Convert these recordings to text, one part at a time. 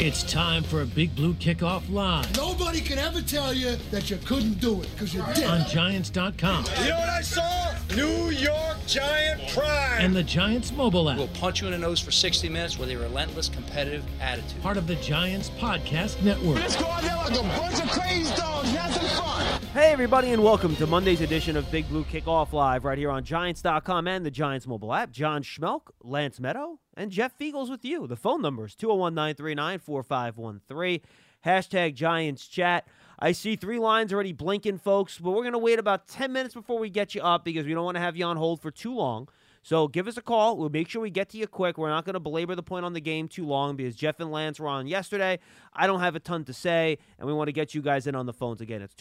It's time for a Big Blue Kickoff Live. Nobody can ever tell you that you couldn't do it, because you did. On Giants.com. You know what I saw? New York Giant Prime. And the Giants mobile app. We'll punch you in the nose for 60 minutes with a relentless, competitive attitude. Part of the Giants Podcast Network. Let's go out there like a bunch of crazy dogs. Have some fun. Hey, everybody, and welcome to Monday's edition of Big Blue Kickoff Live right here on Giants.com and the Giants mobile app. John Schmelk, Lance Meadow, and Jeff Feagles with you. The phone number is 201-939-4513. Hashtag Giants Chat. I see three lines already blinking, folks, but we're going to wait about 10 minutes before we get you up because we don't want to have you on hold for too long. So give us a call. We'll make sure we get to you quick. We're not going to belabor the point on the game too long because Jeff and Lance were on yesterday. I don't have a ton to say, and we want to get you guys in on the phones again. It's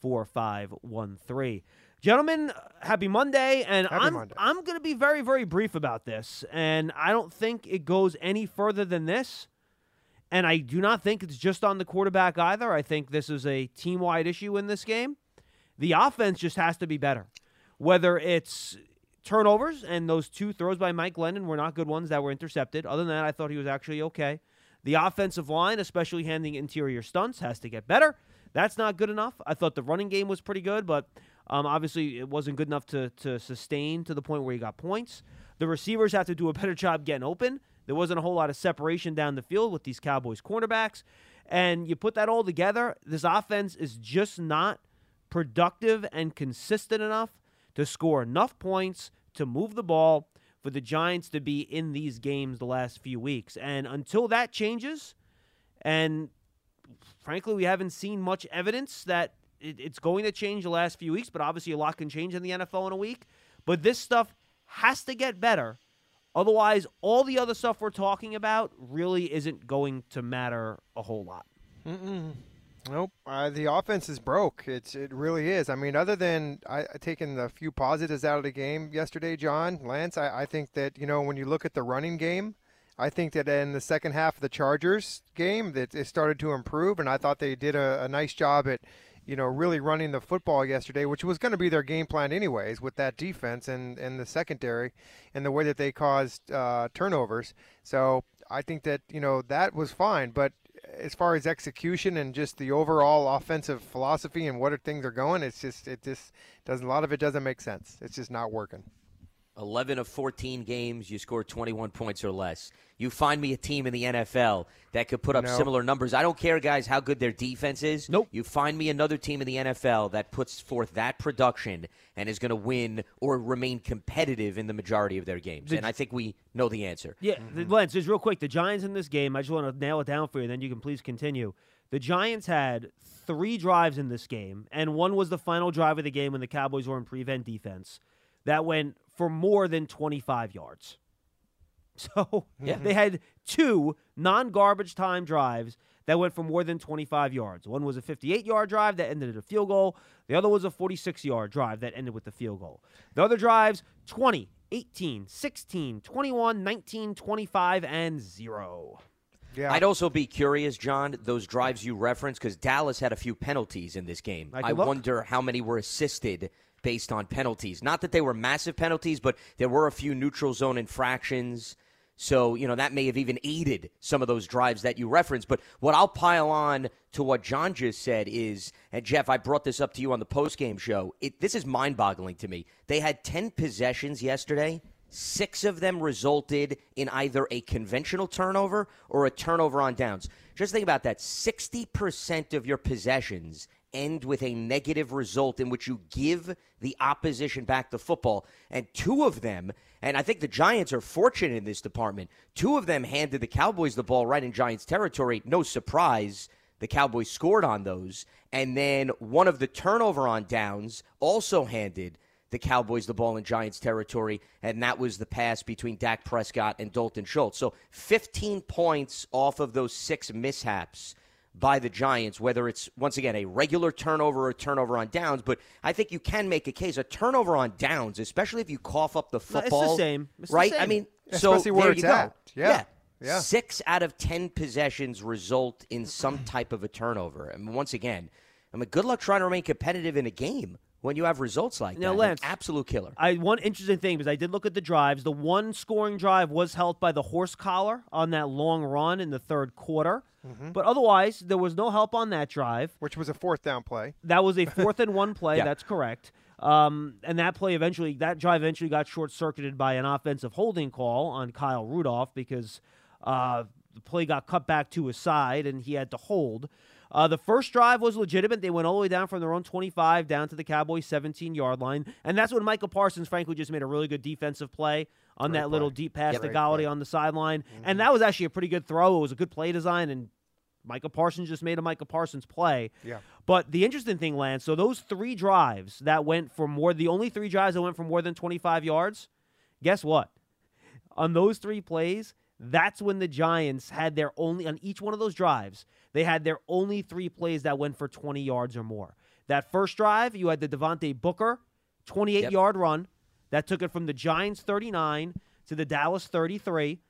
201-939-4513. Gentlemen, happy Monday, and I'm going to be very, very brief about this, and I don't think it goes any further than this, and I do not think it's just on the quarterback either. I think this is a team-wide issue in this game. The offense just has to be better, whether it's turnovers, and those two throws by Mike Glennon were not good ones that were intercepted. Other than that, I thought he was actually okay. The offensive line, especially handling interior stunts, has to get better. That's not good enough. I thought the running game was pretty good, but obviously, it wasn't good enough to sustain to the point where he got points. The receivers have to do a better job getting open. There wasn't a whole lot of separation down the field with these Cowboys cornerbacks. And you put that all together, this offense is just not productive and consistent enough to score enough points to move the ball for the Giants to be in these games the last few weeks. And until that changes, and frankly, we haven't seen much evidence that it's going to change the last few weeks, but obviously a lot can change in the NFL in a week. But this stuff has to get better. Otherwise, all the other stuff we're talking about really isn't going to matter a whole lot. Nope. The offense is broke. It really is. I mean, other than taking the few positives out of the game yesterday, John, Lance, I think that, you know, when you look at the running game, I think that in the second half of the Chargers game that it started to improve, and I thought they did a nice job at, you know, really running the football yesterday, which was going to be their game plan anyways with that defense and the secondary and the way that they caused turnovers. So I think that, you know, that was fine. But as far as execution and just the overall offensive philosophy and what things are going, it just doesn't, a lot of it doesn't make sense. It's just not working. 11 of 14 games, you score 21 points or less. You find me a team in the NFL that could put up similar numbers. I don't care, guys, how good their defense is. Nope. You find me another team in the NFL that puts forth that production and is going to win or remain competitive in the majority of their games. And I think we know the answer. Yeah, Lance, just real quick, the Giants in this game, I just want to nail it down for you, then you can please continue. The Giants had three drives in this game, and one was the final drive of the game when the Cowboys were in prevent defense. That went for more than 25 yards. So they had two non-garbage time drives that went for more than 25 yards. One was a 58-yard drive that ended at a field goal. The other was a 46-yard drive that ended with the field goal. The other drives, 20, 18, 16, 21, 19, 25, and 0. Yeah. I'd also be curious, John, those drives you referenced, because Dallas had a few penalties in this game. I wonder how many were assisted based on penalties. Not that they were massive penalties, but there were a few neutral zone infractions. So, you know, that may have even aided some of those drives that you referenced. But what I'll pile on to what John just said is, and Jeff, I brought this up to you on the postgame show. This is mind-boggling to me. They had 10 possessions yesterday. 6 of them resulted in either a conventional turnover or a turnover on downs. Just think about that. 60% of your possessions end with a negative result in which you give the opposition back the football. And two of them, and I think the Giants are fortunate in this department, two of them handed the Cowboys the ball right in Giants territory. No surprise, the Cowboys scored on those. And then one of the turnover on downs also handed the Cowboys the ball in Giants territory, and that was the pass between Dak Prescott and Dalton Schultz. So 15 points off of those 6 mishaps by the Giants, whether it's, once again, a regular turnover or turnover on downs. But I think you can make a case, a turnover on downs, especially if you cough up the football. No, it's the same. It's right? The same. I mean, especially so where there it's you go. At. Yeah. 6 out of 10 possessions result in some type of a turnover. I mean, once again, good luck trying to remain competitive in a game when you have results like now, that. Lance, absolute killer. One interesting thing, because I did look at the drives. The one scoring drive was helped by the horse collar on that long run in the third quarter. Mm-hmm. But otherwise, there was no help on that drive. Which was a fourth down play. That was a fourth and one play. Yeah. That's correct. And that drive eventually got short-circuited by an offensive holding call on Kyle Rudolph because the play got cut back to his side and he had to hold. The first drive was legitimate. They went all the way down from their own 25 down to the Cowboys' 17-yard line. And that's when Micah Parsons, frankly, just made a really good defensive play on great that play. Little deep pass to Golladay on the sideline. Mm-hmm. And that was actually a pretty good throw. It was a good play design, and Micah Parsons just made a Micah Parsons play. Yeah. But the interesting thing, Lance, so those three drives that went for more, the only three drives that went for more than 25 yards, guess what? On those three plays, that's when the Giants had their only, on each one of those drives, they had their only three plays that went for 20 yards or more. That first drive, you had the Devontae Booker 28-yard run. That took it from the Giants 39 to the Dallas 33.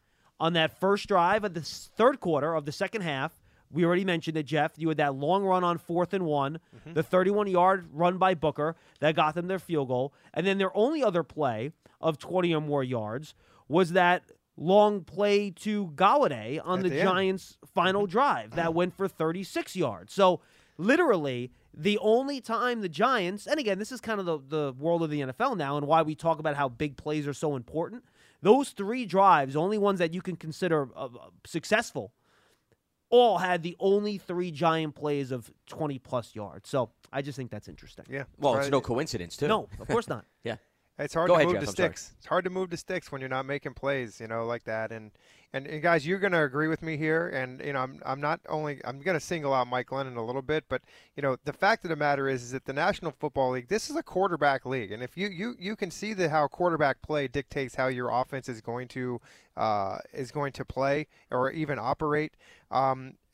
On that first drive of the third quarter of the second half, we already mentioned it, Jeff. You had that long run on 4th and 1, mm-hmm. the 31-yard run by Booker that got them their field goal. And then their only other play of 20 or more yards was that long play to Golladay on the Giants' final drive that went for 36 yards. So literally the only time the Giants, and again, this is kind of the world of the NFL now and why we talk about how big plays are so important. Those three drives, only ones that you can consider successful, all had the only three Giant plays of 20-plus yards. So I just think that's interesting. Yeah. Well, it's no coincidence, too. No, of course not. Yeah. It's hard to move the sticks. It's hard to move the sticks when you're not making plays, like that. And guys, you're going to agree with me here. And I'm going to single out Mike Glennon a little bit, but the fact of the matter is that the National Football League, this is a quarterback league, and if you can see how quarterback play dictates how your offense is going to play or even operate.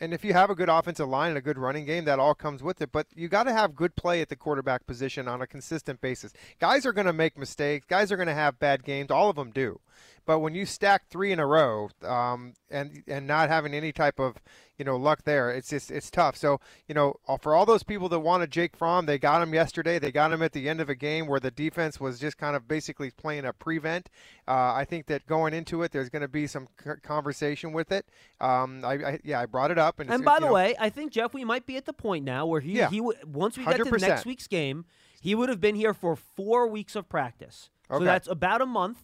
And if you have a good offensive line and a good running game, that all comes with it. But you got to have good play at the quarterback position on a consistent basis. Guys are going to make mistakes. Guys are going to have bad games. All of them do. But when you stack three in a row and not having any type of luck there, it's tough. So for all those people that wanted Jake Fromm, they got him yesterday. They got him at the end of a game where the defense was just kind of basically playing a prevent. I think that going into it, there's going to be some conversation with it. I brought it up, and by the way, I think, Jeff, we might be at the point now where once we get to next week's game, he would have been here for 4 weeks of practice. Okay. So that's about a month.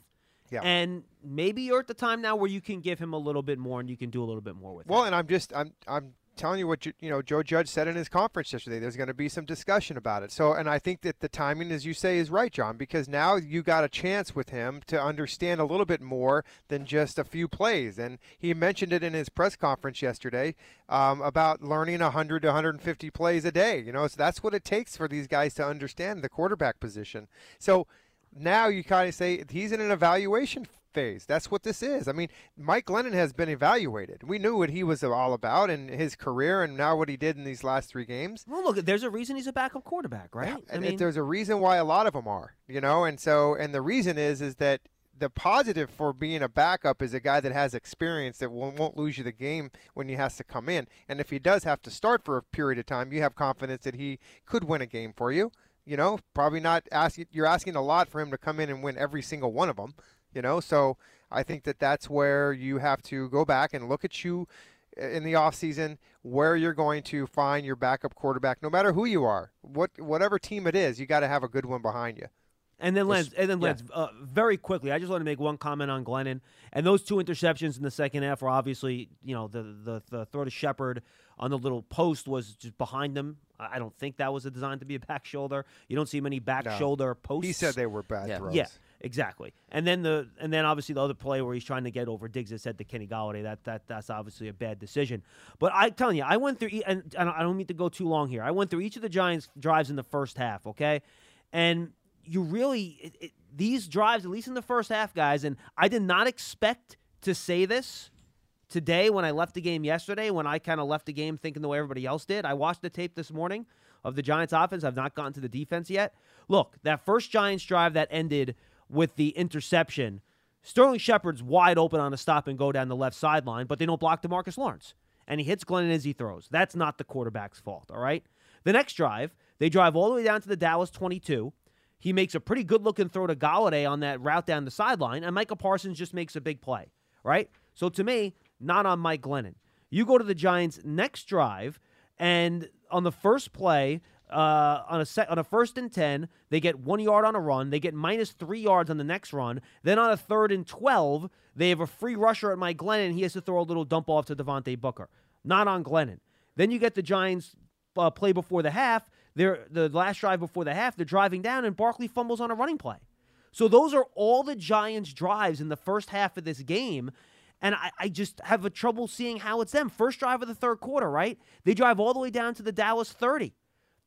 Yeah. And maybe you're at the time now where you can give him a little bit more and you can do a little bit more with him. Well, and I'm telling you what Joe Judge said in his conference yesterday. There's going to be some discussion about it. So, and I think that the timing, as you say, is right, John, because now you got a chance with him to understand a little bit more than just a few plays. And he mentioned it in his press conference yesterday about learning 100 to 150 plays a day. So that's what it takes for these guys to understand the quarterback position. So now you kind of say he's in an evaluation phase. That's what this is. I mean, Mike Glennon has been evaluated. We knew what he was all about in his career and now what he did in these last three games. Well, look, there's a reason he's a backup quarterback, right? Yeah, I mean, there's a reason why a lot of them are, and the reason is that the positive for being a backup is a guy that has experience that won't lose you the game when he has to come in. And if he does have to start for a period of time, you have confidence that he could win a game for you. Probably not asking. You're asking a lot for him to come in and win every single one of them. So I think that that's where you have to go back and look at you in the off season, where you're going to find your backup quarterback, no matter who you are, whatever team it is, you got to have a good one behind you. And then Lance, very quickly, I just want to make one comment on Glennon. And those two interceptions in the second half were obviously, the throw to Shepard on the little post was just behind him. I don't think that was designed to be a back shoulder. You don't see many back shoulder posts. He said they were bad throws. Yeah, exactly. And then obviously the other play where he's trying to get over Diggs that said to Kenny Golladay, that's obviously a bad decision. But I'm telling you, I went through and I don't mean to go too long here. I went through each of the Giants' drives in the first half, okay? And you really these drives, at least in the first half, guys, and I did not expect to say this today when I left the game yesterday, when I kind of left the game thinking the way everybody else did. I watched the tape this morning of the Giants' offense. I've not gotten to the defense yet. Look, that first Giants drive that ended with the interception, Sterling Shepard's wide open on a stop and go down the left sideline, but they don't block DeMarcus Lawrence, and he hits Glennon as he throws. That's not the quarterback's fault, all right? The next drive, They drive all the way down to the Dallas 22. He makes a pretty good-looking throw to Golladay on that route down the sideline, and Micah Parsons just makes a big play, right? So to me, not on Mike Glennon. You go to the Giants' next drive, and on the first play, on a first and 10, they get 1 yard on a run. They get minus 3 yards on the next run. Then on a third and 12, they have a free rusher at Mike Glennon, and he has to throw a little dump off to Devontae Booker. Not on Glennon. Then you get the Giants' play before the half. The last drive before the half, they're driving down, and Barkley fumbles on a running play. So those are all the Giants' drives in the first half of this game, and I just have a trouble seeing how it's them. First drive of the third quarter, right? They drive all the way down to the Dallas 30,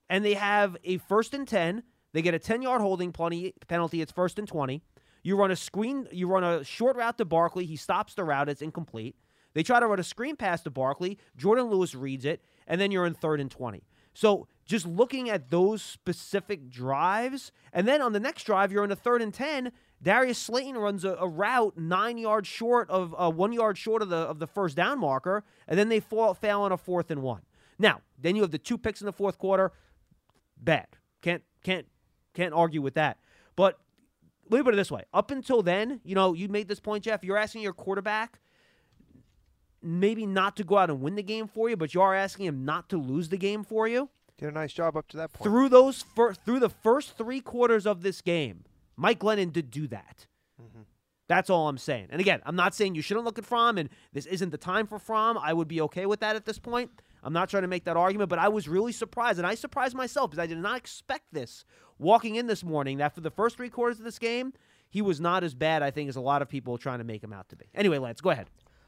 and they have a first and 10. They get a 10-yard holding penalty. It's first and 20. You run a screen. You run a short route to Barkley. He stops the route. It's incomplete. They try to run a screen pass to Barkley. Jourdan Lewis reads it, and then you're in third and 20. So just looking at those specific drives, and then on the next drive, you're in a third and 10. Darius Slayton runs a route 9 yards short of 1 yard short of the first down marker, and then they fail on a fourth and one. Now, then you have the two picks in the fourth quarter. Bad. Can't argue with that. But let me put it this way: up until then, you know, you made this point, Jeff. You're asking your quarterback maybe not to go out and win the game for you, but you are asking him not to lose the game for you. Did a nice job up to that point. Through the first three quarters of this game, Mike Glennon did do that. Mm-hmm. That's all I'm saying. And again, I'm not saying you shouldn't look at Fromm, and this isn't the time for Fromm. I would be okay with that at this point. I'm not trying to make that argument, but I was really surprised, and I surprised myself because I did not expect this walking in this morning, that for the first three quarters of this game, he was not as bad, I think, as a lot of people are trying to make him out to be. Anyway, Lance, go ahead.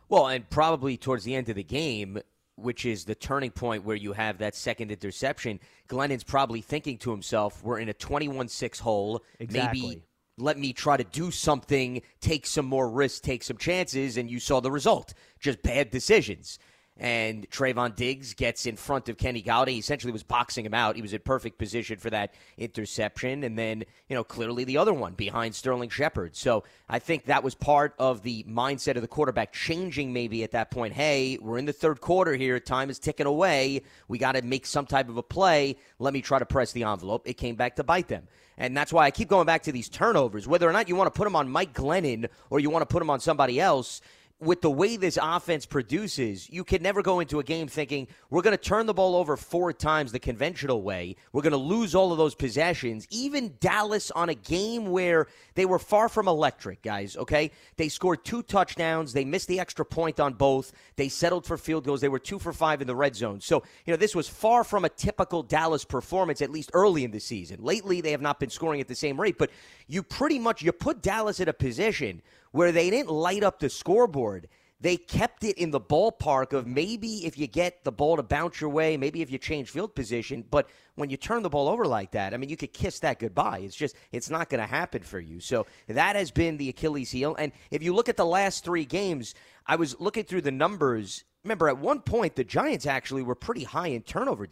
Well, and probably towards the end of the game, which is the turning point where you have that second interception, Glennon's probably thinking to himself, we're in a 21-6 hole. Exactly. Maybe let me try to do something, take some more risks, take some chances, and you saw the result. Just bad decisions. And Trevon Diggs gets in front of Kenny Golladay. He essentially was boxing him out. He was in perfect position for that interception. And then, you know, clearly the other one behind Sterling Shepard. So I think that was part of the mindset of the quarterback changing maybe at that point. Hey, we're in the third quarter here. Time is ticking away. We got to make some type of a play. Let me try to press the envelope. It came back to bite them. And that's why I keep going back to these turnovers. Whether or not you want to put them on Mike Glennon or you want to put them on somebody else, with the way this offense produces, you can never go into a game thinking, we're going to turn the ball over 4 times the conventional way. We're going to lose all of those possessions. Even Dallas on a game where they were far from electric, guys, okay? They scored 2 touchdowns. They missed the extra point on both. They settled for field goals. They were 2 for 5 in the red zone. So, you know, this was far from a typical Dallas performance, at least early in the season. Lately, they have not been scoring at the same rate, but you put Dallas in a position where they didn't light up the scoreboard. They kept it in the ballpark of maybe if you get the ball to bounce your way, maybe if you change field position. But when you turn the ball over like that, I mean, you could kiss that goodbye. It's just, it's not going to happen for you. So that has been the Achilles heel. And if you look at the last 3 games, I was looking through the numbers. Remember, at one point, the Giants actually were pretty high in turnover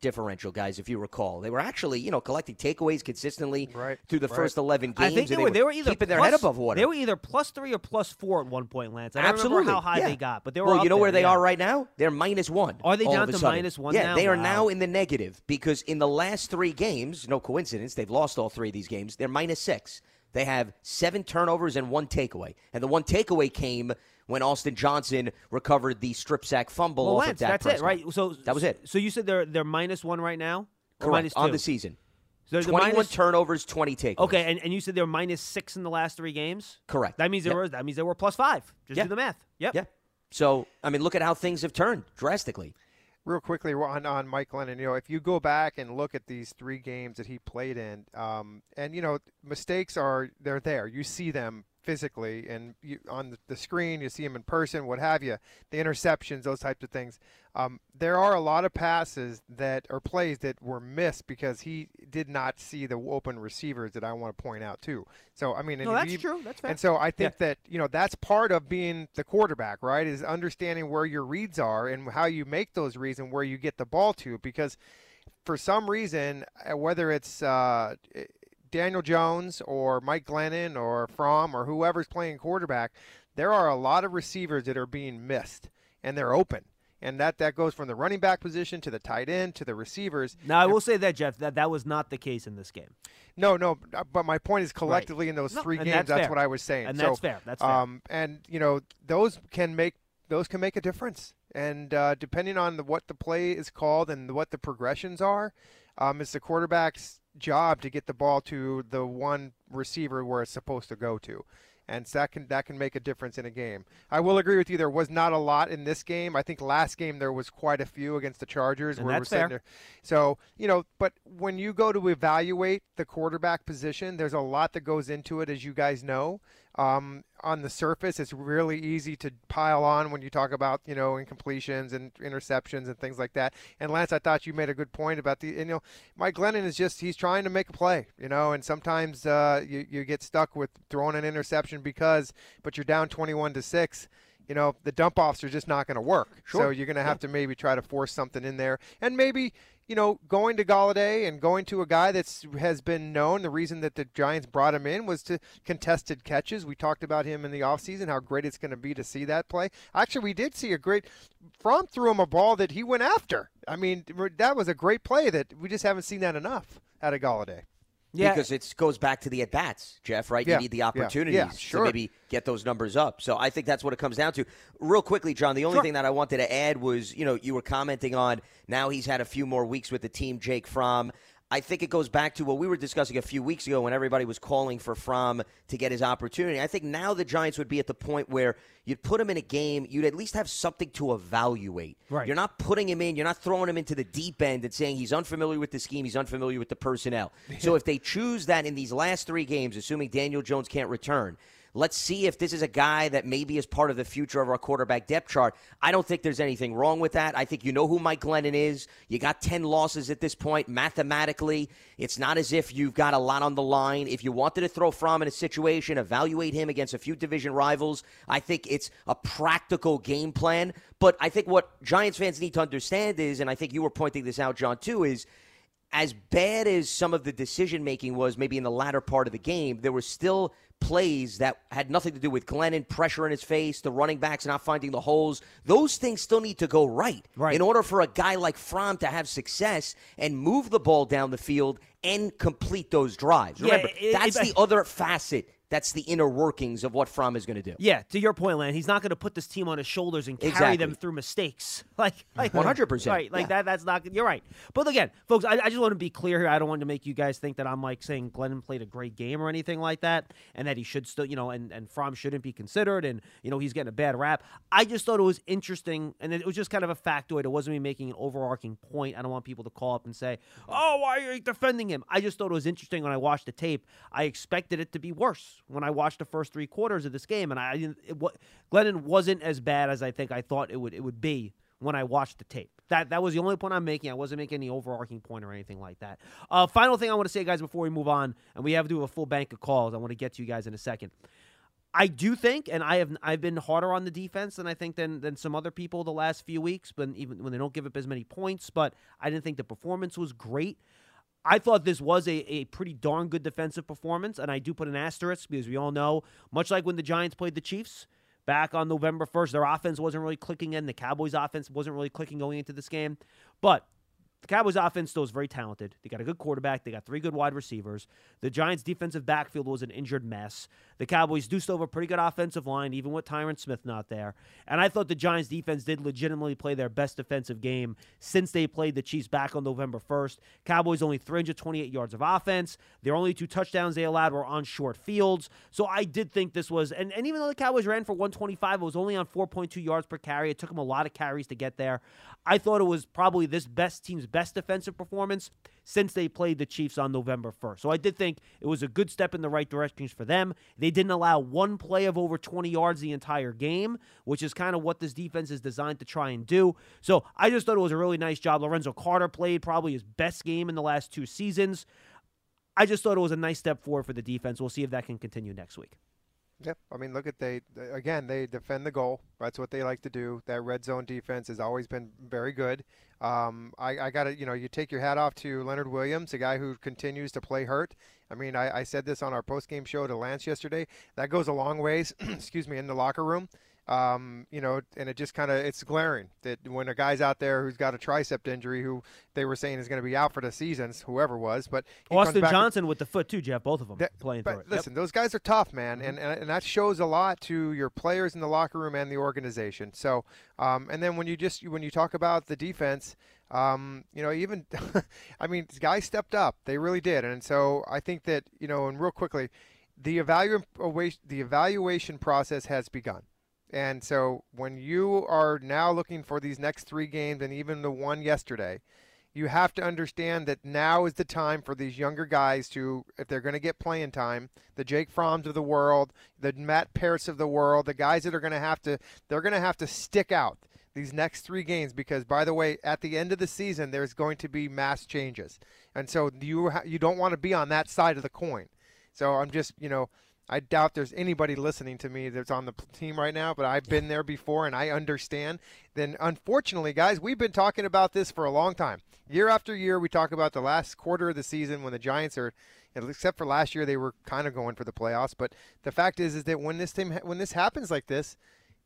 differential, guys, if you recall. They were actually, you know, collecting takeaways consistently through the first 11 games. I think they were either keeping their head above water. They were either +3 or +4 at one point, Lance. I don't remember how high they got, but they were. Well, you know where they are right now? They're -1. Are they down to -1 now? Yeah, they are now in the negative because in the last 3 games, no coincidence, they've lost all 3 of these games. They're -6. They have 7 turnovers and 1 takeaway. And the 1 takeaway came when Austin Johnson recovered the strip sack fumble off of Dak Prescott. That's it, right? So that was it. So you said they're -1 right now? Correct, -2? On the season. So 21 turnovers, 20 takeaways. Okay, and you said they were -6 in the last 3 games? Correct. That means they were +5. Just do the math. Yep. Yeah. So, I mean, look at how things have turned drastically. Real quickly on Mike Glennon, you know, if you go back and look at these 3 games that he played in, and, you know, mistakes they're there. You see them physically, and on the screen, you see them in person, what have you. The interceptions, those types of things. There are a lot of passes plays that were missed because he did not see the open receivers that I want to point out too. So, I mean, that's true. That's fair. And so I think that, you know, that's part of being the quarterback, right? Is understanding where your reads are and how you make those reads and where you get the ball to, because for some reason, whether it's, Daniel Jones or Mike Glennon or Fromm or whoever's playing quarterback, there are a lot of receivers that are being missed and they're open. and that goes from the running back position to the tight end to the receivers. Now, I will say that, Jeff, that was not the case in this game. No, but my point is collectively in those three games, that's what I was saying. And so, that's fair. That's fair. And, you know, those can make a difference. And depending on what the play is called and what the progressions are, it's the quarterback's job to get the ball to the one receiver where it's supposed to go to. And so that can make a difference in a game. I will agree with you. There was not a lot in this game. I think last game there was quite a few against the Chargers. And that's fair. So, you know, but when you go to evaluate the quarterback position, there's a lot that goes into it, as you guys know. On the surface, it's really easy to pile on when you talk about, you know, incompletions and interceptions and things like that. And Lance, I thought you made a good point about the, you know, Mike Glennon is just, he's trying to make a play, you know, and sometimes you get stuck with throwing an interception but you're down 21-6. You know, the dump offs are just not going to work. Sure. So you're going to have to maybe try to force something in there. And maybe, you know, going to Golladay and going to a guy that has been known, the reason that the Giants brought him in was to contested catches. We talked about him in the offseason, how great it's going to be to see that play. Actually, we did see a great – Fromm threw him a ball that he went after. I mean, that was a great play that we just haven't seen that enough out of Golladay. Yeah. Because it goes back to the at-bats, Jeff, right? Yeah. You need the opportunities to maybe get those numbers up. So I think that's what it comes down to. Real quickly, John, the only thing that I wanted to add was, you know, you were commenting on now he's had a few more weeks with the team, Jake Fromm. I think it goes back to what we were discussing a few weeks ago when everybody was calling for Fromm to get his opportunity. I think now the Giants would be at the point where you'd put him in a game, you'd at least have something to evaluate. Right. You're not putting him in, you're not throwing him into the deep end and saying he's unfamiliar with the scheme, he's unfamiliar with the personnel. So if they choose that in these last three games, assuming Daniel Jones can't return, let's see if this is a guy that maybe is part of the future of our quarterback depth chart. I don't think there's anything wrong with that. I think you know who Mike Glennon is. You got 10 losses at this point. Mathematically, it's not as if you've got a lot on the line. If you wanted to throw Fromm in a situation, evaluate him against a few division rivals, I think it's a practical game plan. But I think what Giants fans need to understand is, and I think you were pointing this out, John, too, is as bad as some of the decision-making was maybe in the latter part of the game, there were still plays that had nothing to do with Glennon, pressure in his face, the running backs not finding the holes. Those things still need to go right in order for a guy like Fromm to have success and move the ball down the field and complete those drives. Remember, that's the other facet. That's the inner workings of what Fromm is going to do. Yeah, to your point, Lan, he's not going to put this team on his shoulders and carry them through mistakes. Like 100%. Right, that's not – you're right. But again, folks, I just want to be clear here. I don't want to make you guys think that I'm, like, saying Glennon played a great game or anything like that and that he should still – you know, and Fromm shouldn't be considered and, you know, he's getting a bad rap. I just thought it was interesting, and it was just kind of a factoid. It wasn't me making an overarching point. I don't want people to call up and say, oh, why are you defending him? I just thought it was interesting when I watched the tape. I expected it to be worse when I watched the first three quarters of this game, and Glennon wasn't as bad as I think I thought it would be when I watched the tape. That was the only point I'm making. I wasn't making any overarching point or anything like that. Final thing I want to say, guys, before we move on, and we have to do a full bank of calls. I want to get to you guys in a second. I do think, and I've been harder on the defense than I think than some other people the last few weeks, but even when they don't give up as many points, but I didn't think the performance was great. I thought this was a pretty darn good defensive performance, and I do put an asterisk because we all know, much like when the Giants played the Chiefs back on November 1st, their offense wasn't really clicking, and the Cowboys' offense wasn't really clicking going into this game. But the Cowboys' offense still is very talented. They got a good quarterback. They got three good wide receivers. The Giants' defensive backfield was an injured mess. The Cowboys do still have a pretty good offensive line, even with Tyron Smith not there. And I thought the Giants' defense did legitimately play their best defensive game since they played the Chiefs back on November 1st. Cowboys only 328 yards of offense. Their only two touchdowns they allowed were on short fields. So I did think this was, and even though the Cowboys ran for 125, it was only on 4.2 yards per carry. It took them a lot of carries to get there. I thought it was probably this best team's best defensive performance since they played the Chiefs on November 1st. So I did think it was a good step in the right direction for them. They didn't allow one play of over 20 yards the entire game, which is kind of what this defense is designed to try and do. So I just thought it was a really nice job. Lorenzo Carter played probably his best game in the last two seasons. I just thought it was a nice step forward for the defense. We'll see if that can continue next week. Yep. I mean, look at they defend the goal. That's what they like to do. That red zone defense has always been very good. I got to, you know, you take your hat off to Leonard Williams, a guy who continues to play hurt. I mean, I said this on our post-game show to Lance yesterday. That goes a long ways, excuse me, in the locker room. You know, and it just kind of, it's glaring that when a guy's out there who's got a tricep injury, who they were saying is going to be out for the season, whoever was, but Austin Johnson with the foot too, Jeff, both of them playing through it. Listen, those guys are tough, man. And that shows a lot to your players in the locker room and the organization. So, and then when you talk about the defense, you know, even, I mean, guys stepped up, they really did. And so I think that, you know, and real quickly, the evaluation process has begun. And so when you are now looking for these next three games and even the one yesterday, you have to understand that now is the time for these younger guys to, if they're going to get playing time, the Jake Fromms of the world, the Matt Parrotts of the world, the guys that are going to have to, they're going to have to stick out these next three games, because, by the way, at the end of the season, there's going to be mass changes. And so you don't want to be on that side of the coin. So I'm just, you know, I doubt there's anybody listening to me that's on the team right now, but I've been there before and I understand. Then, unfortunately, guys, we've been talking about this for a long time. Year after year, we talk about the last quarter of the season when the Giants are, except for last year, they were kind of going for the playoffs. But the fact is that when this happens like this,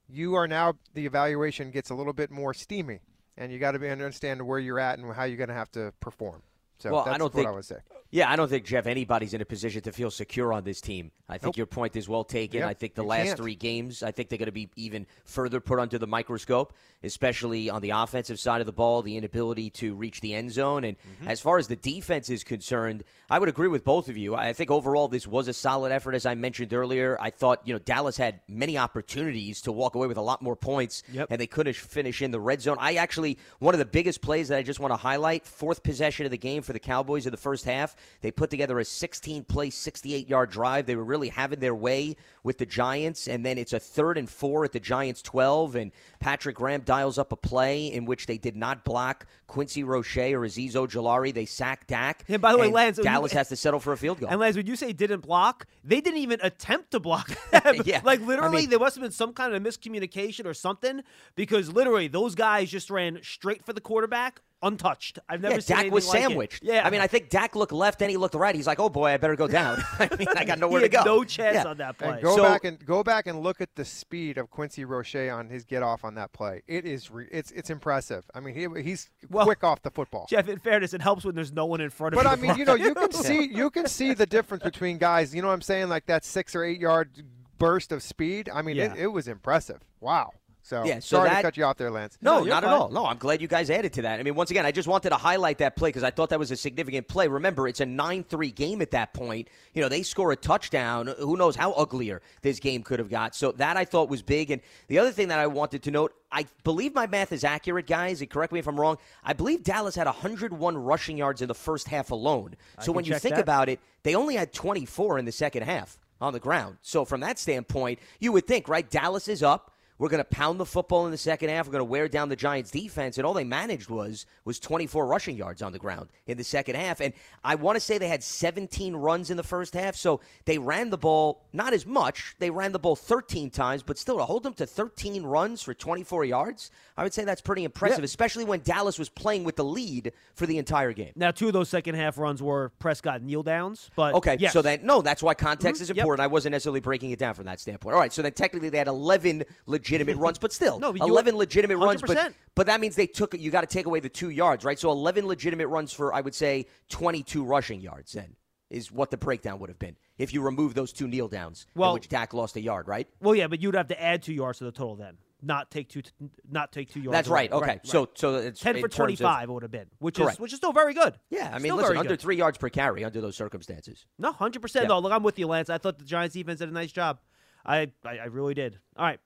you are now, the evaluation gets a little bit more steamy, and you got to understand where you're at and how you're going to have to perform. So well, that's what I would say. Yeah, I don't think, Jeff, anybody's in a position to feel secure on this team. I think your point is well taken. Yep. I think the last three games, I think they're going to be even further put under the microscope, especially on the offensive side of the ball, the inability to reach the end zone. And as far as the defense is concerned, I would agree with both of you. I think overall this was a solid effort, as I mentioned earlier. I thought, you know, Dallas had many opportunities to walk away with a lot more points, and they couldn't finish in the red zone. I actually, one of the biggest plays that I just want to highlight, fourth possession of the game for the Cowboys in the first half. They put together a 16-play, 68-yard drive. They were really having their way with the Giants, and then it's a 3rd and 4 at the Giants 12, and Patrick Graham dials up a play in which they did not block Quincy Roche or Azeez Ojolari. They sacked Dak. And by the way, Lance, Dallas has to settle for a field goal. And Lance, when you say didn't block, they didn't even attempt to block them. Like, literally, there must have been some kind of miscommunication or something, because literally those guys just ran straight for the quarterback, untouched. I've never seen Dak was sandwiched. Like I mean, I think Dak looked left and he looked right. He's like, oh boy, I better go down. I mean, I got nowhere to go. No chance on that play. And go back and look at the speed of Quincy Roche on his get off on that play. It is it's impressive. I mean, he's quick off the football. Jeff, in fairness, it helps when there's no one in front of him. But I mean, you know, you can see the difference between guys. You know what I'm saying? Like that 6 or 8 yard burst of speed. I mean, it was impressive. Wow. So, sorry to cut you off there, Lance. No, not at all. No, I'm glad you guys added to that. I mean, once again, I just wanted to highlight that play because I thought that was a significant play. Remember, it's a 9-3 game at that point. You know, they score a touchdown. Who knows how uglier this game could have got. So that I thought was big. And the other thing that I wanted to note, I believe my math is accurate, guys, and correct me if I'm wrong. I believe Dallas had 101 rushing yards in the first half alone. So when you think about it, they only had 24 in the second half on the ground. So from that standpoint, you would think, right, Dallas is up. We're going to pound the football in the second half. We're going to wear down the Giants' defense. And all they managed was 24 rushing yards on the ground in the second half. And I want to say they had 17 runs in the first half. So they ran the ball not as much. They ran the ball 13 times. But still, to hold them to 13 runs for 24 yards, I would say that's pretty impressive, especially when Dallas was playing with the lead for the entire game. Now, 2 of those second half runs were Prescott kneel downs. But so that's why context is important. I wasn't necessarily breaking it down from that standpoint. All right, so then technically they had 11 legitimate runs, but still, 11 legitimate 100%. Runs, but that means you got to take away the 2 yards, right? So 11 legitimate runs for, I would say, 22 rushing yards then is what the breakdown would have been if you remove those 2 kneel downs, in which Dak lost a yard, right? Well, yeah, but you'd have to add 2 yards to the total then, not take two yards. That's right. Okay, so it's 10 for 25 it would have been, which is still very good. Yeah, I mean, listen, under 3 yards per carry under those circumstances. No, 100%. No, look, I'm with you, Lance. I thought the Giants defense did a nice job. I really did. All right.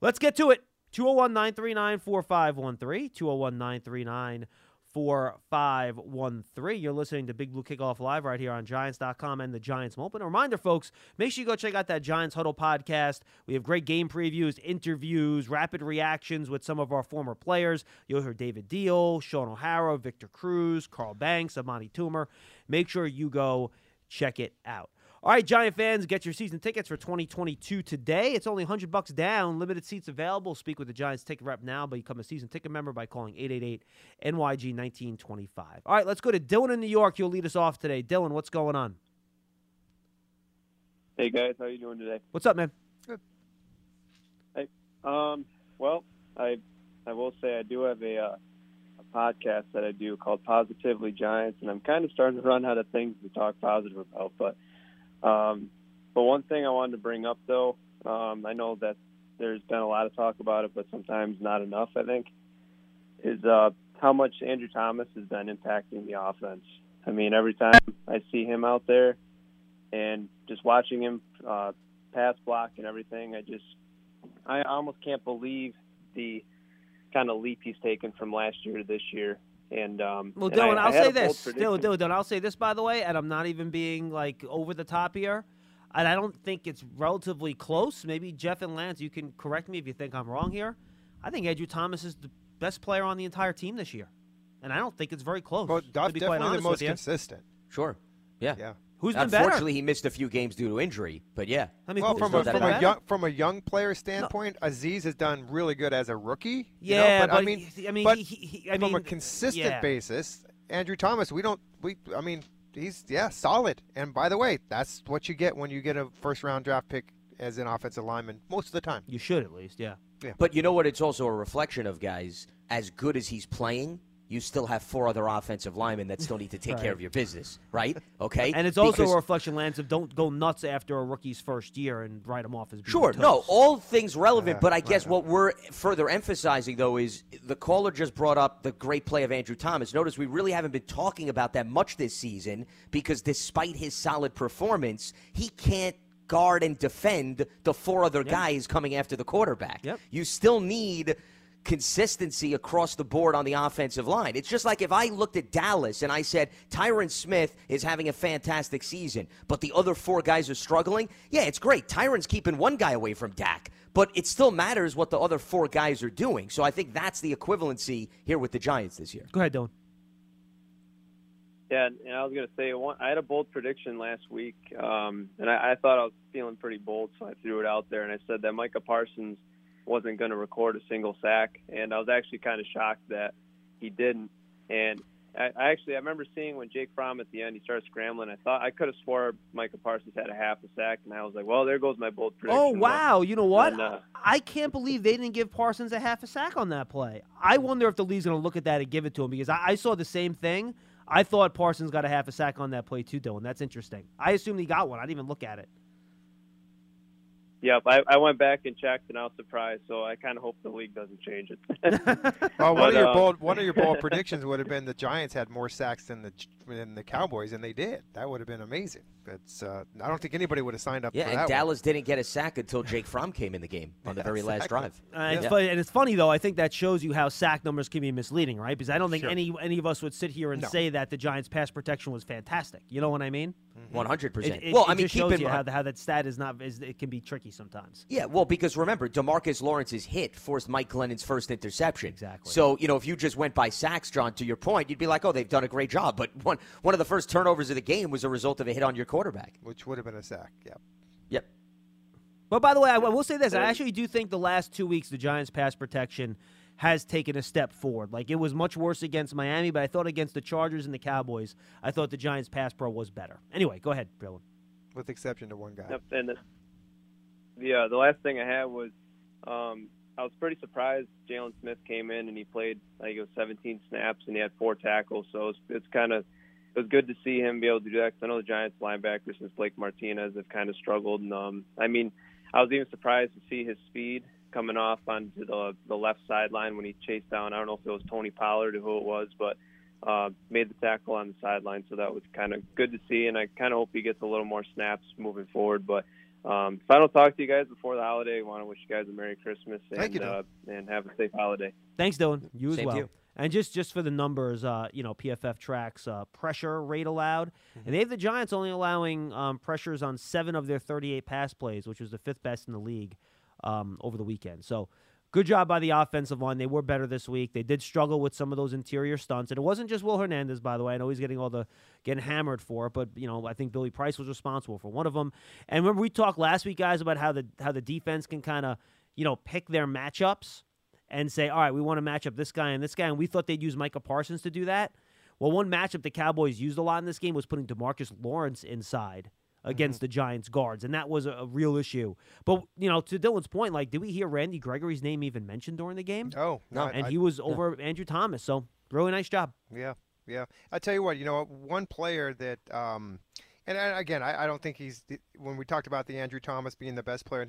Let's get to it. 201-939-4513, 201-939-4513. You're listening to Big Blue Kickoff Live right here on Giants.com and the Giants Mobile. And a reminder, folks, make sure you go check out that Giants Huddle podcast. We have great game previews, interviews, rapid reactions with some of our former players. You'll hear David Deal, Sean O'Hara, Victor Cruz, Carl Banks, Amani Toomer. Make sure you go check it out. All right, Giant fans, get your season tickets for 2022 today. It's only $100 down. Limited seats available. Speak with the Giants ticket rep now. Become a season ticket member by calling 888-NYG-1925. All right, let's go to Dylan in New York. You'll lead us off today. Dylan, what's going on? Hey, guys. How are you doing today? What's up, man? Good. Hey. Well, I will say I do have a podcast that I do called Positively Giants, and I'm kind of starting to run out of things to talk positive about. But one thing I wanted to bring up, though, I know that there's been a lot of talk about it, but sometimes not enough, I think, is how much Andrew Thomas has been impacting the offense. I mean, every time I see him out there and just watching him pass block and everything, I almost can't believe the kind of leap he's taken from last year to this year. And well, Dylan, I'll say this. Dylan, I'll say this, by the way, and I'm not even being, like, over the top here. And I don't think it's relatively close. Maybe Jeff and Lance, you can correct me if you think I'm wrong here. I think Andrew Thomas is the best player on the entire team this year. And I don't think it's very close. But Duff's definitely the most consistent. Sure. Yeah. Yeah. Who's been better? Unfortunately, he missed a few games due to injury, but yeah. I mean, well, from a young player standpoint, no. Aziz has done really good as a rookie. Yeah, you know? but from a consistent basis, Andrew Thomas, he's solid. And by the way, that's what you get when you get a first-round draft pick as an offensive lineman most of the time. You should at least, yeah. But you know what? It's also a reflection of guys as good as he's playing. You still have four other offensive linemen that still need to take care of your business, right? Okay? And it's also a reflection, Lance, of don't go nuts after a rookie's first year and write him off as being toast. No, all things relevant, but I guess what we're further emphasizing, though, is the caller just brought up the great play of Andrew Thomas. Notice we really haven't been talking about that much this season because despite his solid performance, he can't guard and defend the four other guys coming after the quarterback. Yep. You still need consistency across the board on the offensive line. It's just like if I looked at Dallas and I said, Tyron Smith is having a fantastic season, but the other four guys are struggling. Yeah, it's great. Tyron's keeping one guy away from Dak, but it still matters what the other four guys are doing. So I think that's the equivalency here with the Giants this year. Go ahead, Dylan. Yeah, and I was going to say, I had a bold prediction last week, and I thought I was feeling pretty bold, so I threw it out there, and I said that Micah Parsons wasn't going to record a single sack, and I was actually kind of shocked that he didn't. And I remember seeing when Jake Fromm at the end, he started scrambling. I thought I could have swore Micah Parsons had a half a sack, and I was like, well, there goes my bold prediction. Oh, wow. You know what? And, I can't believe they didn't give Parsons a half a sack on that play. I wonder if the league's going to look at that and give it to him because I saw the same thing. I thought Parsons got a half a sack on that play too, Dylan. That's interesting. I assumed he got one. I didn't even look at it. Yep, I went back and checked, and I was surprised. So I kind of hope the league doesn't change it. Well, one of your bold predictions would have been the Giants had more sacks than the Cowboys, and they did. That would have been amazing. That's I don't think anybody would have signed up. Yeah, for that and Dallas didn't get a sack until Jake Fromm came in the game on the very last drive. And it's funny though. I think that shows you how sack numbers can be misleading, right? Because I don't think any of us would sit here and say that the Giants' pass protection was fantastic. You know what I mean? 100%. Well, I mean, just shows you how that stat is not. It can be tricky sometimes. Yeah, well, because remember, DeMarcus Lawrence's hit forced Mike Glennon's first interception. Exactly. So, you know, if you just went by sacks, John, to your point, you'd be like, oh, they've done a great job. But one of the first turnovers of the game was a result of a hit on your quarterback, which would have been a sack. Yep. But by the way, I will say this: I actually do think the last 2 weeks the Giants' pass protection has taken a step forward. Like, it was much worse against Miami, but I thought against the Chargers and the Cowboys, I thought the Giants' pass pro was better. Anyway, go ahead, Dylan. With exception to one guy. Yep, and the last thing I had was I was pretty surprised Jaylon Smith came in and he played, I think it was 17 snaps and he had 4 tackles, so it was good to see him be able to do that because I know the Giants linebackers since Blake Martinez have kind of struggled. And I mean, I was even surprised to see his speed coming off onto the left sideline when he chased down, I don't know if it was Tony Pollard or who it was, but made the tackle on the sideline. So that was kind of good to see, and I kind of hope he gets a little more snaps moving forward. But if I don't talk to you guys before the holiday, I want to wish you guys a Merry Christmas and have a safe holiday. Thanks, Dylan. You as well. Same to you. And just for the numbers, PFF tracks pressure rate allowed. Mm-hmm. And they have the Giants only allowing pressures on 7 of their 38 pass plays, which was the 5th best in the league. Over the weekend. So good job by the offensive line. They were better this week. They did struggle with some of those interior stunts. And it wasn't just Will Hernandez, by the way. I know he's getting hammered for it, but, you know, I think Billy Price was responsible for one of them. And remember we talked last week, guys, about how the defense can kind of, you know, pick their matchups and say, all right, we want to match up this guy and this guy. And we thought they'd use Micah Parsons to do that. Well, one matchup the Cowboys used a lot in this game was putting DeMarcus Lawrence inside against the Giants guards, and that was a real issue. But, you know, to Dylan's point, like, did we hear Randy Gregory's name even mentioned during the game? Oh, no. And he was over Andrew Thomas, so really nice job. Yeah, yeah. I tell you what, you know, one player that and again, I don't think he's – when we talked about the Andrew Thomas being the best player,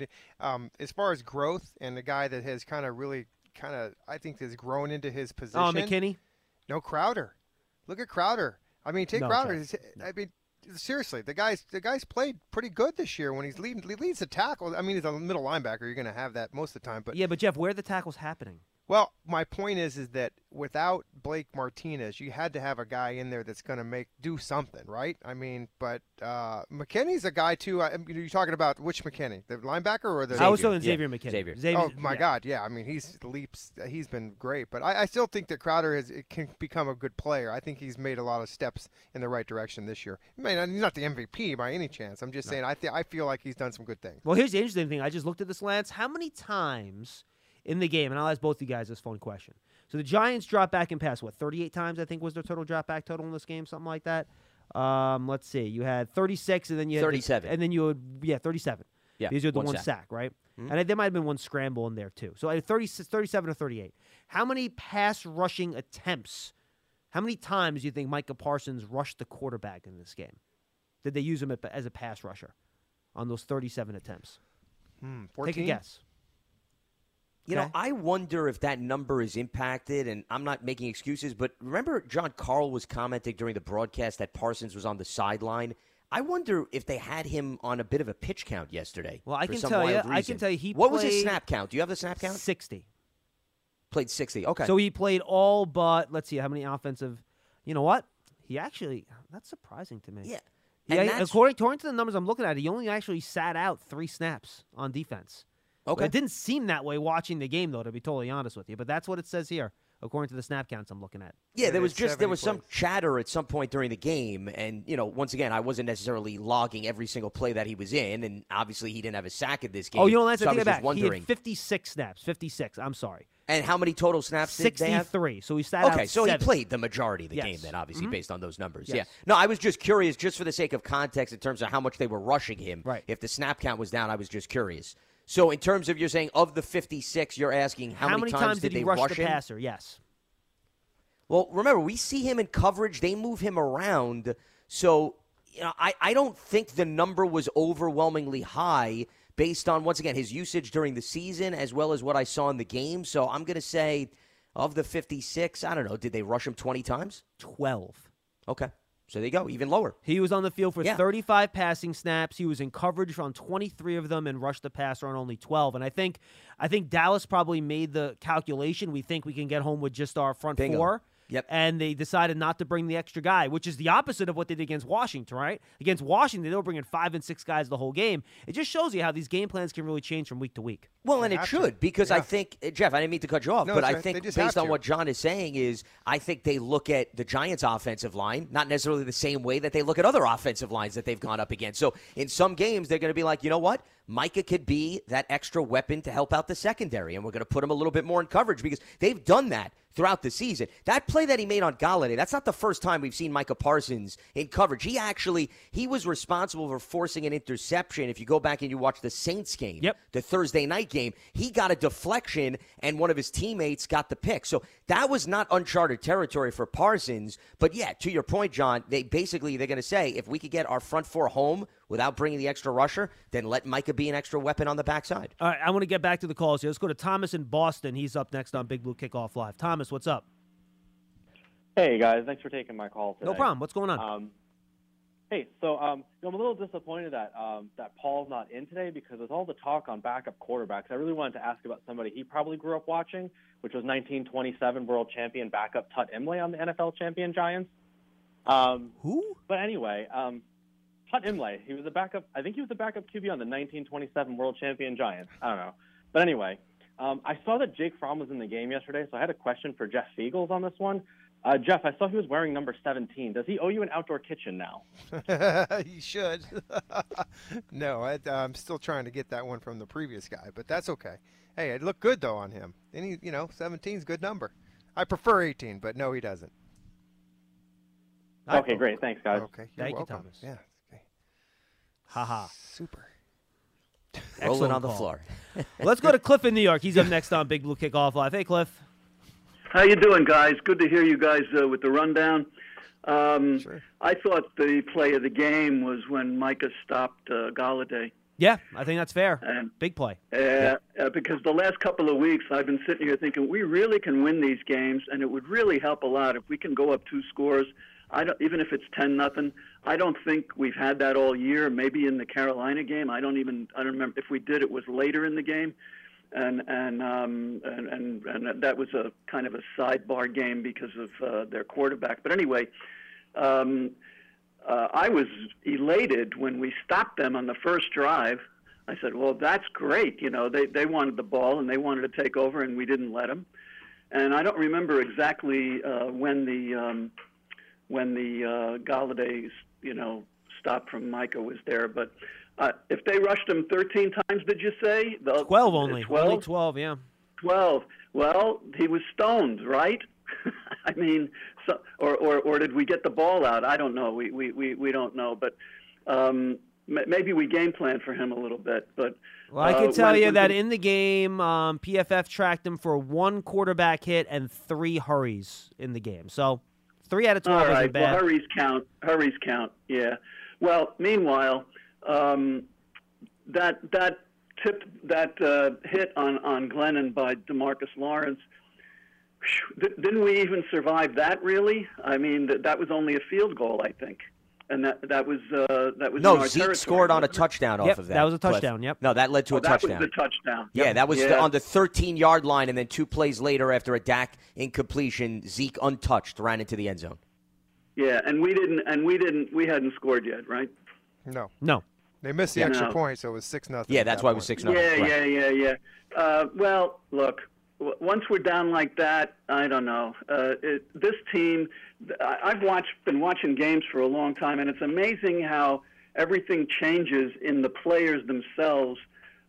as far as growth and the guy that has kind of really kind of – I think has grown into his position. Oh, McKinney? No, Crowder. Look at Crowder. I mean, Crowder. I mean, seriously, the guy's played pretty good this year when he's leading. He leads the tackle. I mean, he's a middle linebacker. You're going to have that most of the time. But yeah, but Jeff, where are the tackles happening? Well, my point is that without Blake Martinez, you had to have a guy in there that's going to do something, right? I mean, but McKinney's a guy too. You're talking about which McKinney, the linebacker or the? I was talking Xavier McKinney. Xavier. Oh my God, yeah. I mean, he's leaps. He's been great, but I still think that Crowder can become a good player. I think he's made a lot of steps in the right direction this year. I mean, he's not the MVP by any chance. I'm just saying, I feel like he's done some good things. Well, here's the interesting thing. I just looked at this, Lance. How many times in the game, and I'll ask both you guys this fun question. So the Giants drop back and pass, what, 38 times, I think, was their total drop back total in this game, something like that? Let's see. You had 36, and then you had 37. And then you had, 37. Yeah, these are the one sack, right? Mm-hmm. And there might have been one scramble in there, too. So I had 37 or 38. How many pass rushing attempts, how many times do you think Micah Parsons rushed the quarterback in this game? Did they use him as a pass rusher on those 37 attempts? 14? Take a guess. You know, I wonder if that number is impacted, and I'm not making excuses, but remember John Carl was commenting during the broadcast that Parsons was on the sideline. I wonder if they had him on a bit of a pitch count yesterday. Well, I can tell you he played. What was his snap count? Do you have the snap count? 60. Played 60, okay. So he played all but, let's see, how many offensive. You know what? He actually, that's surprising to me. Yeah. According to the numbers I'm looking at, he only actually sat out 3 snaps on defense. Okay. It didn't seem that way watching the game, though, to be totally honest with you. But that's what it says here, according to the snap counts I'm looking at. Yeah, there was some chatter at some point during the game. And, you know, once again, I wasn't necessarily logging every single play that he was in. And obviously, he didn't have a sack in this game. Oh, you know, Lance, I was just wondering. He had 56 snaps. 56. I'm sorry. And how many total snaps did they have? 63. So he sat out 7. He played the majority of the game then, obviously, based on those numbers. Yes. Yeah. No, I was just curious, just for the sake of context, in terms of how much they were rushing him. Right. If the snap count was down, I was just curious. So in terms of, you're saying, of the 56, you're asking how many times did they rush the passer? Yes. Well, remember, we see him in coverage. They move him around. So, you know, I don't think the number was overwhelmingly high based on, once again, his usage during the season as well as what I saw in the game. So I'm going to say of the 56, I don't know, did they rush him 20 times? 12. Okay. So there you go, even lower. He was on the field for 35 passing snaps. He was in coverage on 23 of them and rushed the passer on only 12. And I think Dallas probably made the calculation. We think we can get home with just our front four. Yep. And they decided not to bring the extra guy, which is the opposite of what they did against Washington, right? Against Washington, they were bringing 5 and 6 guys the whole game. It just shows you how these game plans can really change from week to week. Well, and it should, because I think, Jeff, I didn't mean to cut you off, but I think based on what John is saying is I think they look at the Giants' offensive line not necessarily the same way that they look at other offensive lines that they've gone up against. So in some games, they're going to be like, you know what? Micah could be that extra weapon to help out the secondary, and we're going to put him a little bit more in coverage because they've done that throughout the season. That play that he made on Golladay, that's not the first time we've seen Micah Parsons in coverage. He was responsible for forcing an interception. If you go back and you watch the Saints game, the Thursday night game, he got a deflection, and one of his teammates got the pick. So that was not uncharted territory for Parsons. But, yeah, to your point, John, they're going to say, if we could get our front four home without bringing the extra rusher, then let Micah be an extra weapon on the backside. All right, I want to get back to the calls here. Let's go to Thomas in Boston. He's up next on Big Blue Kickoff Live. Thomas, what's up? Hey, guys. Thanks for taking my call today. No problem. What's going on? I'm a little disappointed that Paul's not in today because with all the talk on backup quarterbacks, I really wanted to ask about somebody he probably grew up watching, which was 1927 world champion backup Tut Imlay on the NFL champion Giants. Who? But anyway, Tut Imlay, he was a backup. I think he was a backup QB on the 1927 world champion Giants. I don't know. But anyway, I saw that Jake Fromm was in the game yesterday, so I had a question for Jeff Feagles on this one. Jeff, I saw he was wearing number 17. Does he owe you an outdoor kitchen now? He should. No, I'm still trying to get that one from the previous guy, but that's okay. Hey, it looked good, though, on him. And he, 17's a good number. I prefer 18, but no, he doesn't. Okay, great. Thanks, guys. Okay, thank you, Thomas. Yeah. Haha. Super. Excellent on the floor. Let's go to Cliff in New York. He's up next on Big Blue Kickoff Live. Hey, Cliff. How you doing, guys? Good to hear you guys with the rundown. Sure. I thought the play of the game was when Micah stopped Golladay. Yeah, I think that's fair. Big play. Because the last couple of weeks I've been sitting here thinking we really can win these games, and it would really help a lot if we can go up 2 scores. Even if it's 10-0, I don't think we've had that all year. Maybe in the Carolina game, I don't remember if we did. It was later in the game, and that was a kind of a sidebar game because of their quarterback. But anyway, I was elated when we stopped them on the first drive. I said, "Well, that's great. You know, they wanted the ball and they wanted to take over, and we didn't let them." And I don't remember exactly when the Galladay's, you know, stop from Micah was there. But if they rushed him 13 times, did you say? 12 only. 12? Only 12, yeah. 12. Well, he was stoned, right? I mean, so, or did we get the ball out? I don't know. We don't know. But maybe we game planned for him a little bit. But well, I can tell you that in the game, PFF tracked him for 1 quarterback hit and 3 hurries in the game. So... 3 out of 12 all right. Isn't bad. Well, hurries count. Hurries count. Yeah. Well, meanwhile, that hit on Glennon by DeMarcus Lawrence. Didn't we even survive that? Really? I mean, that was only a field goal, I think, and that was no. Zeke scored on a touchdown off of that. That was a touchdown. Cliff. Yep. No, that led to a touchdown. That was the touchdown. Yeah, that was on the 13-yard line, and then 2 plays later, after a Dak incompletion, Zeke untouched ran into the end zone. Yeah, and we hadn't scored yet, right? No. They missed the extra point, so it was 6-0. Yeah, that's why it was 6-0. Yeah. Well, look. Once we're down like that, I don't know. This team, been watching games for a long time, and it's amazing how everything changes in the players themselves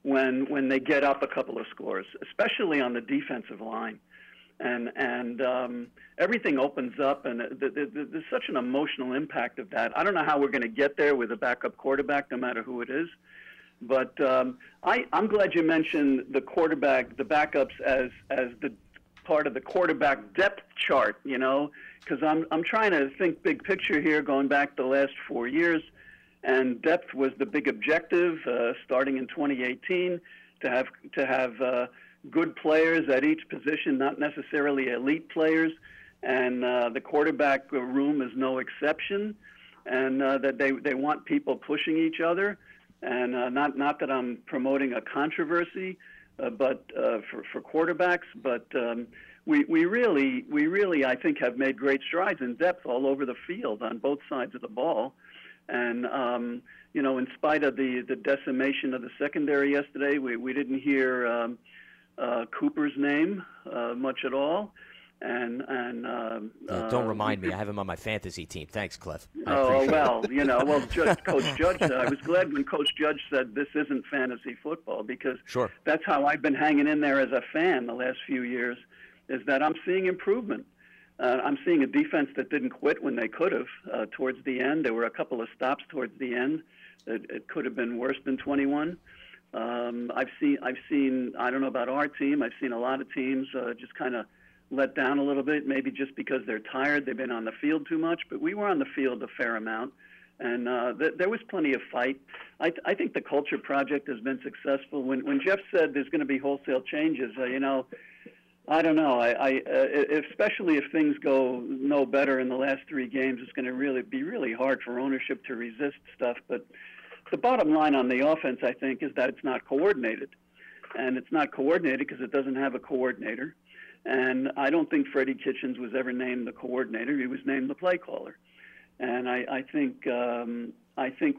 when they get up a couple of scores, especially on the defensive line, and everything opens up, and there's such an emotional impact of that. I don't know how we're going to get there with a backup quarterback, no matter who it is. But I'm glad you mentioned the quarterback, the backups as the part of the quarterback depth chart, you know, because I'm trying to think big picture here, going back the last 4 years, and depth was the big objective starting in 2018 to have good players at each position, not necessarily elite players, and the quarterback room is no exception, and that they want people pushing each other. And not that I'm promoting a controversy, but for quarterbacks, but we really I think have made great strides in depth all over the field on both sides of the ball, and you know, in spite of the decimation of the secondary yesterday, we didn't hear Cooper's name much at all. Don't remind me. I have him on my fantasy team. Thanks, Cliff. Oh, well, you know, Coach Judge said, I was glad when Coach Judge said this isn't fantasy football, because that's how I've been hanging in there as a fan the last few years, is that I'm seeing improvement. I'm seeing a defense that didn't quit when they could have towards the end. There were a couple of stops towards the end. It could have been worse than 21. I've seen, I don't know about our team, I've seen a lot of teams just kind of let down a little bit, maybe just because they're tired. They've been on the field too much, but we were on the field a fair amount, and there was plenty of fight. I think the culture project has been successful. When Jeff said there's going to be wholesale changes, you know, I don't know. I especially if things go no better in the last 3 games, it's going to be really hard for ownership to resist stuff. But the bottom line on the offense, I think, is that it's not coordinated, and it's not coordinated because it doesn't have a coordinator. And I don't think Freddie Kitchens was ever named the coordinator. He was named the play caller. And I think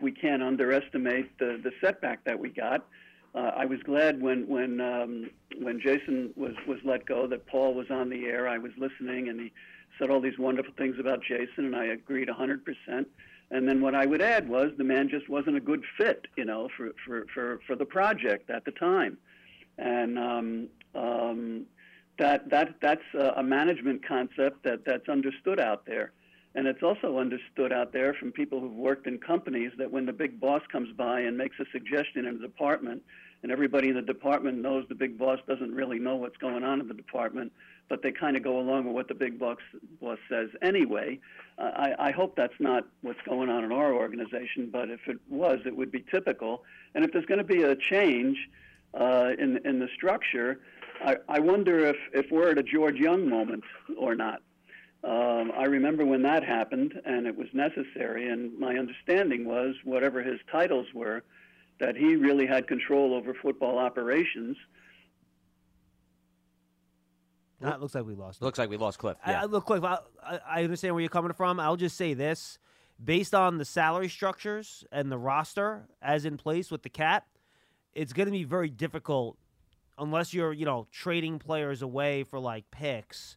we can't underestimate the setback that we got. I was glad when Jason was let go that Paul was on the air. I was listening, and he said all these wonderful things about Jason, and I agreed 100%. And then what I would add was the man just wasn't a good fit, you know, for the project at the time. And That's a management concept that's understood out there, And it's also understood out there from people who've worked in companies that when the big boss comes by and makes a suggestion in the department, and everybody in the department knows the big boss doesn't really know what's going on in the department, but they kind of go along with what the big boss says anyway. I hope that's not what's going on in our organization, but if it was, it would be typical. And if there's going to be a change in the structure, I wonder if we're at a George Young moment or not. I remember when that happened, and it was necessary, and my understanding was, whatever his titles were, that he really had control over football operations. It looks like we lost Cliff. Looks like we lost Cliff. Yeah. Look, Cliff, I understand where you're coming from. I'll just say this. Based on the salary structures and the roster as in place with the cap, it's going to be very difficult, unless you're, trading players away for, picks,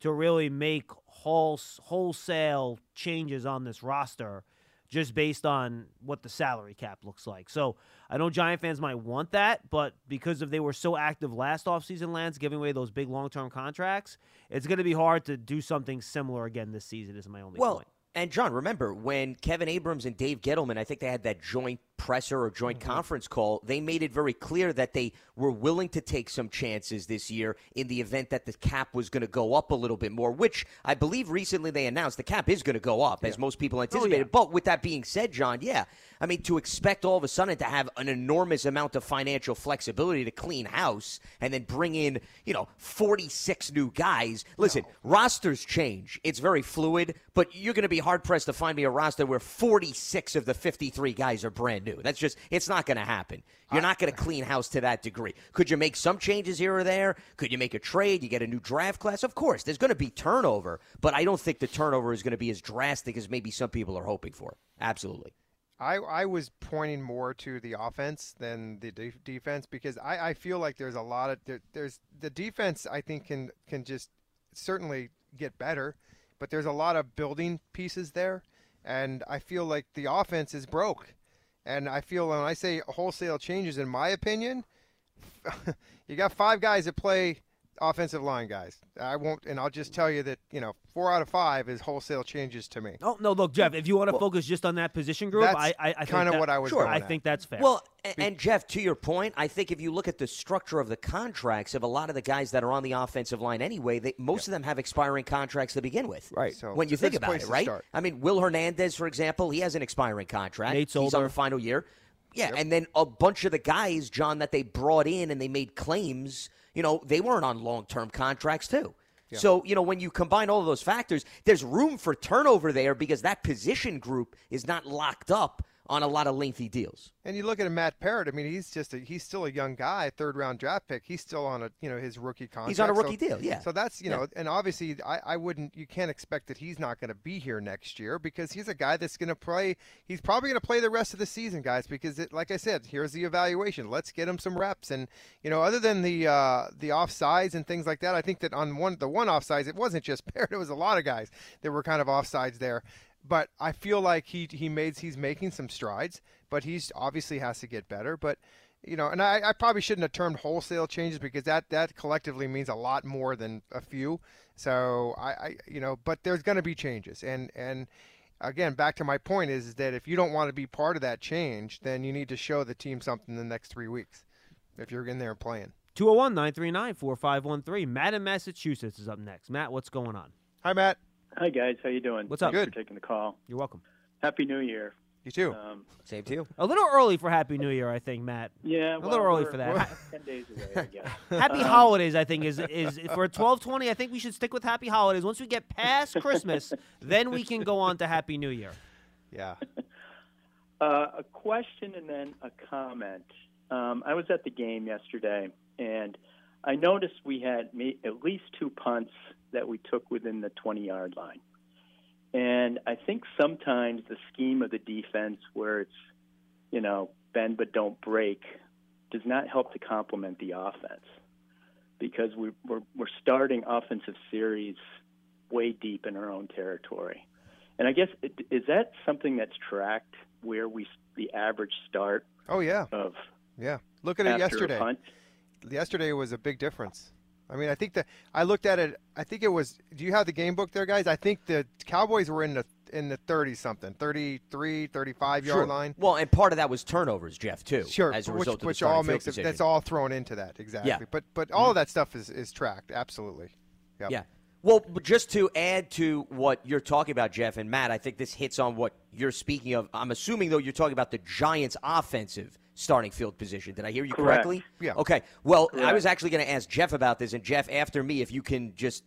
to really make wholesale changes on this roster just based on what the salary cap looks like. So I know Giant fans might want that, but because they were so active last offseason, Lance, giving away those big long-term contracts, it's going to be hard to do something similar again this season is my only point. And, John, remember, when Kevin Abrams and Dave Gettleman, I think they had that joint presser or joint conference call, they made it very clear that they were willing to take some chances this year in the event that the cap was going to go up a little bit more, which I believe recently they announced the cap is going to go up, as most people anticipated. But with that being said, John, to expect all of a sudden to have an enormous amount of financial flexibility to clean house and then bring in, 46 new guys. Listen, rosters change. It's very fluid, but you're going to be hard-pressed to find me a roster where 46 of the 53 guys are brand new. That's just, it's not going to happen. You're not going to clean house to that degree. Could you make some changes here or there? Could you make a trade? You get a new draft class? Of course, there's going to be turnover, but I don't think the turnover is going to be as drastic as maybe some people are hoping for. Absolutely. I was pointing more to the offense than the defense because I feel like there's a lot of there's the defense I think can just certainly get better, but there's a lot of building pieces there, and I feel like the offense is broke. And I feel when I say wholesale changes, in my opinion, you got five guys that play offensive line guys. I'll just tell you that, 4 out of 5 is wholesale changes to me. Oh, no, look, Jeff, if you want to focus just on that position group, I kind of what I was doing. I think that's fair. Well, and Jeff, to your point, I think if you look at the structure of the contracts of a lot of the guys that are on the offensive line anyway, most of them have expiring contracts to begin with. Right. So when you think about it, right? I mean, Will Hernandez, for example, he has an expiring contract. Nate's older. He's on the final year. Yeah, and then a bunch of the guys, John, that they brought in and they made claims, they weren't on long-term contracts too. Yeah. So, when you combine all of those factors, there's room for turnover there because that position group is not locked up on a lot of lengthy deals. And you look at Matt Parrott, I mean, he's still a young guy, third-round draft pick. He's still on his rookie contract. He's on a rookie deal, yeah. So that's, and obviously you can't expect that he's not going to be here next year because he's a guy that's going to play. He's probably going to play the rest of the season, guys, because like I said, here's the evaluation. Let's get him some reps. And, other than the offsides and things like that, I think that on the one offsides, it wasn't just Parrott. It was a lot of guys that were kind of offsides there. But I feel like he's making some strides, but he's obviously has to get better. But, and I probably shouldn't have termed wholesale changes because that collectively means a lot more than a few. So, but there's going to be changes. And again, back to my point is that if you don't want to be part of that change, then you need to show the team something in the next 3 weeks if you're in there playing. 201-939-4513. Matt in Massachusetts is up next. Matt, what's going on? Hi, Matt. Hi, guys. How you doing? What's up? Thanks for taking the call. You're welcome. Happy New Year. You too. Same to you. A little early for Happy New Year, I think, Matt. Yeah. A little early for that. 10 days away, I guess. Happy Holidays, I think, is for 12/20, I think we should stick with Happy Holidays. Once we get past Christmas, then we can go on to Happy New Year. Yeah. A question and then a comment. I was at the game yesterday, and I noticed we had at least 2 punts that we took within the 20-yard line. And I think sometimes the scheme of the defense where it's, bend but don't break, does not help to complement the offense because we're starting offensive series way deep in our own territory. And I guess, is that something that's tracked where the average start? Oh, yeah. Look at it yesterday. Yesterday was a big difference. I mean, I think that I looked at it. I think it was. Do you have the game book there, guys? I think the Cowboys were in the 30-something, 33, 35-yard line. Well, and part of that was turnovers, Jeff, too. Sure, as a result which all makes it. That's all thrown into that, exactly. Yeah. But all of that stuff is tracked, absolutely. Yep. Yeah. Well, just to add to what you're talking about, Jeff and Matt, I think this hits on what you're speaking of. I'm assuming, though, you're talking about the Giants' offensive starting field position. Did I hear you correctly? Yeah. Okay. Well, correct. I was actually going to ask Jeff about this, and Jeff, after me, if you can just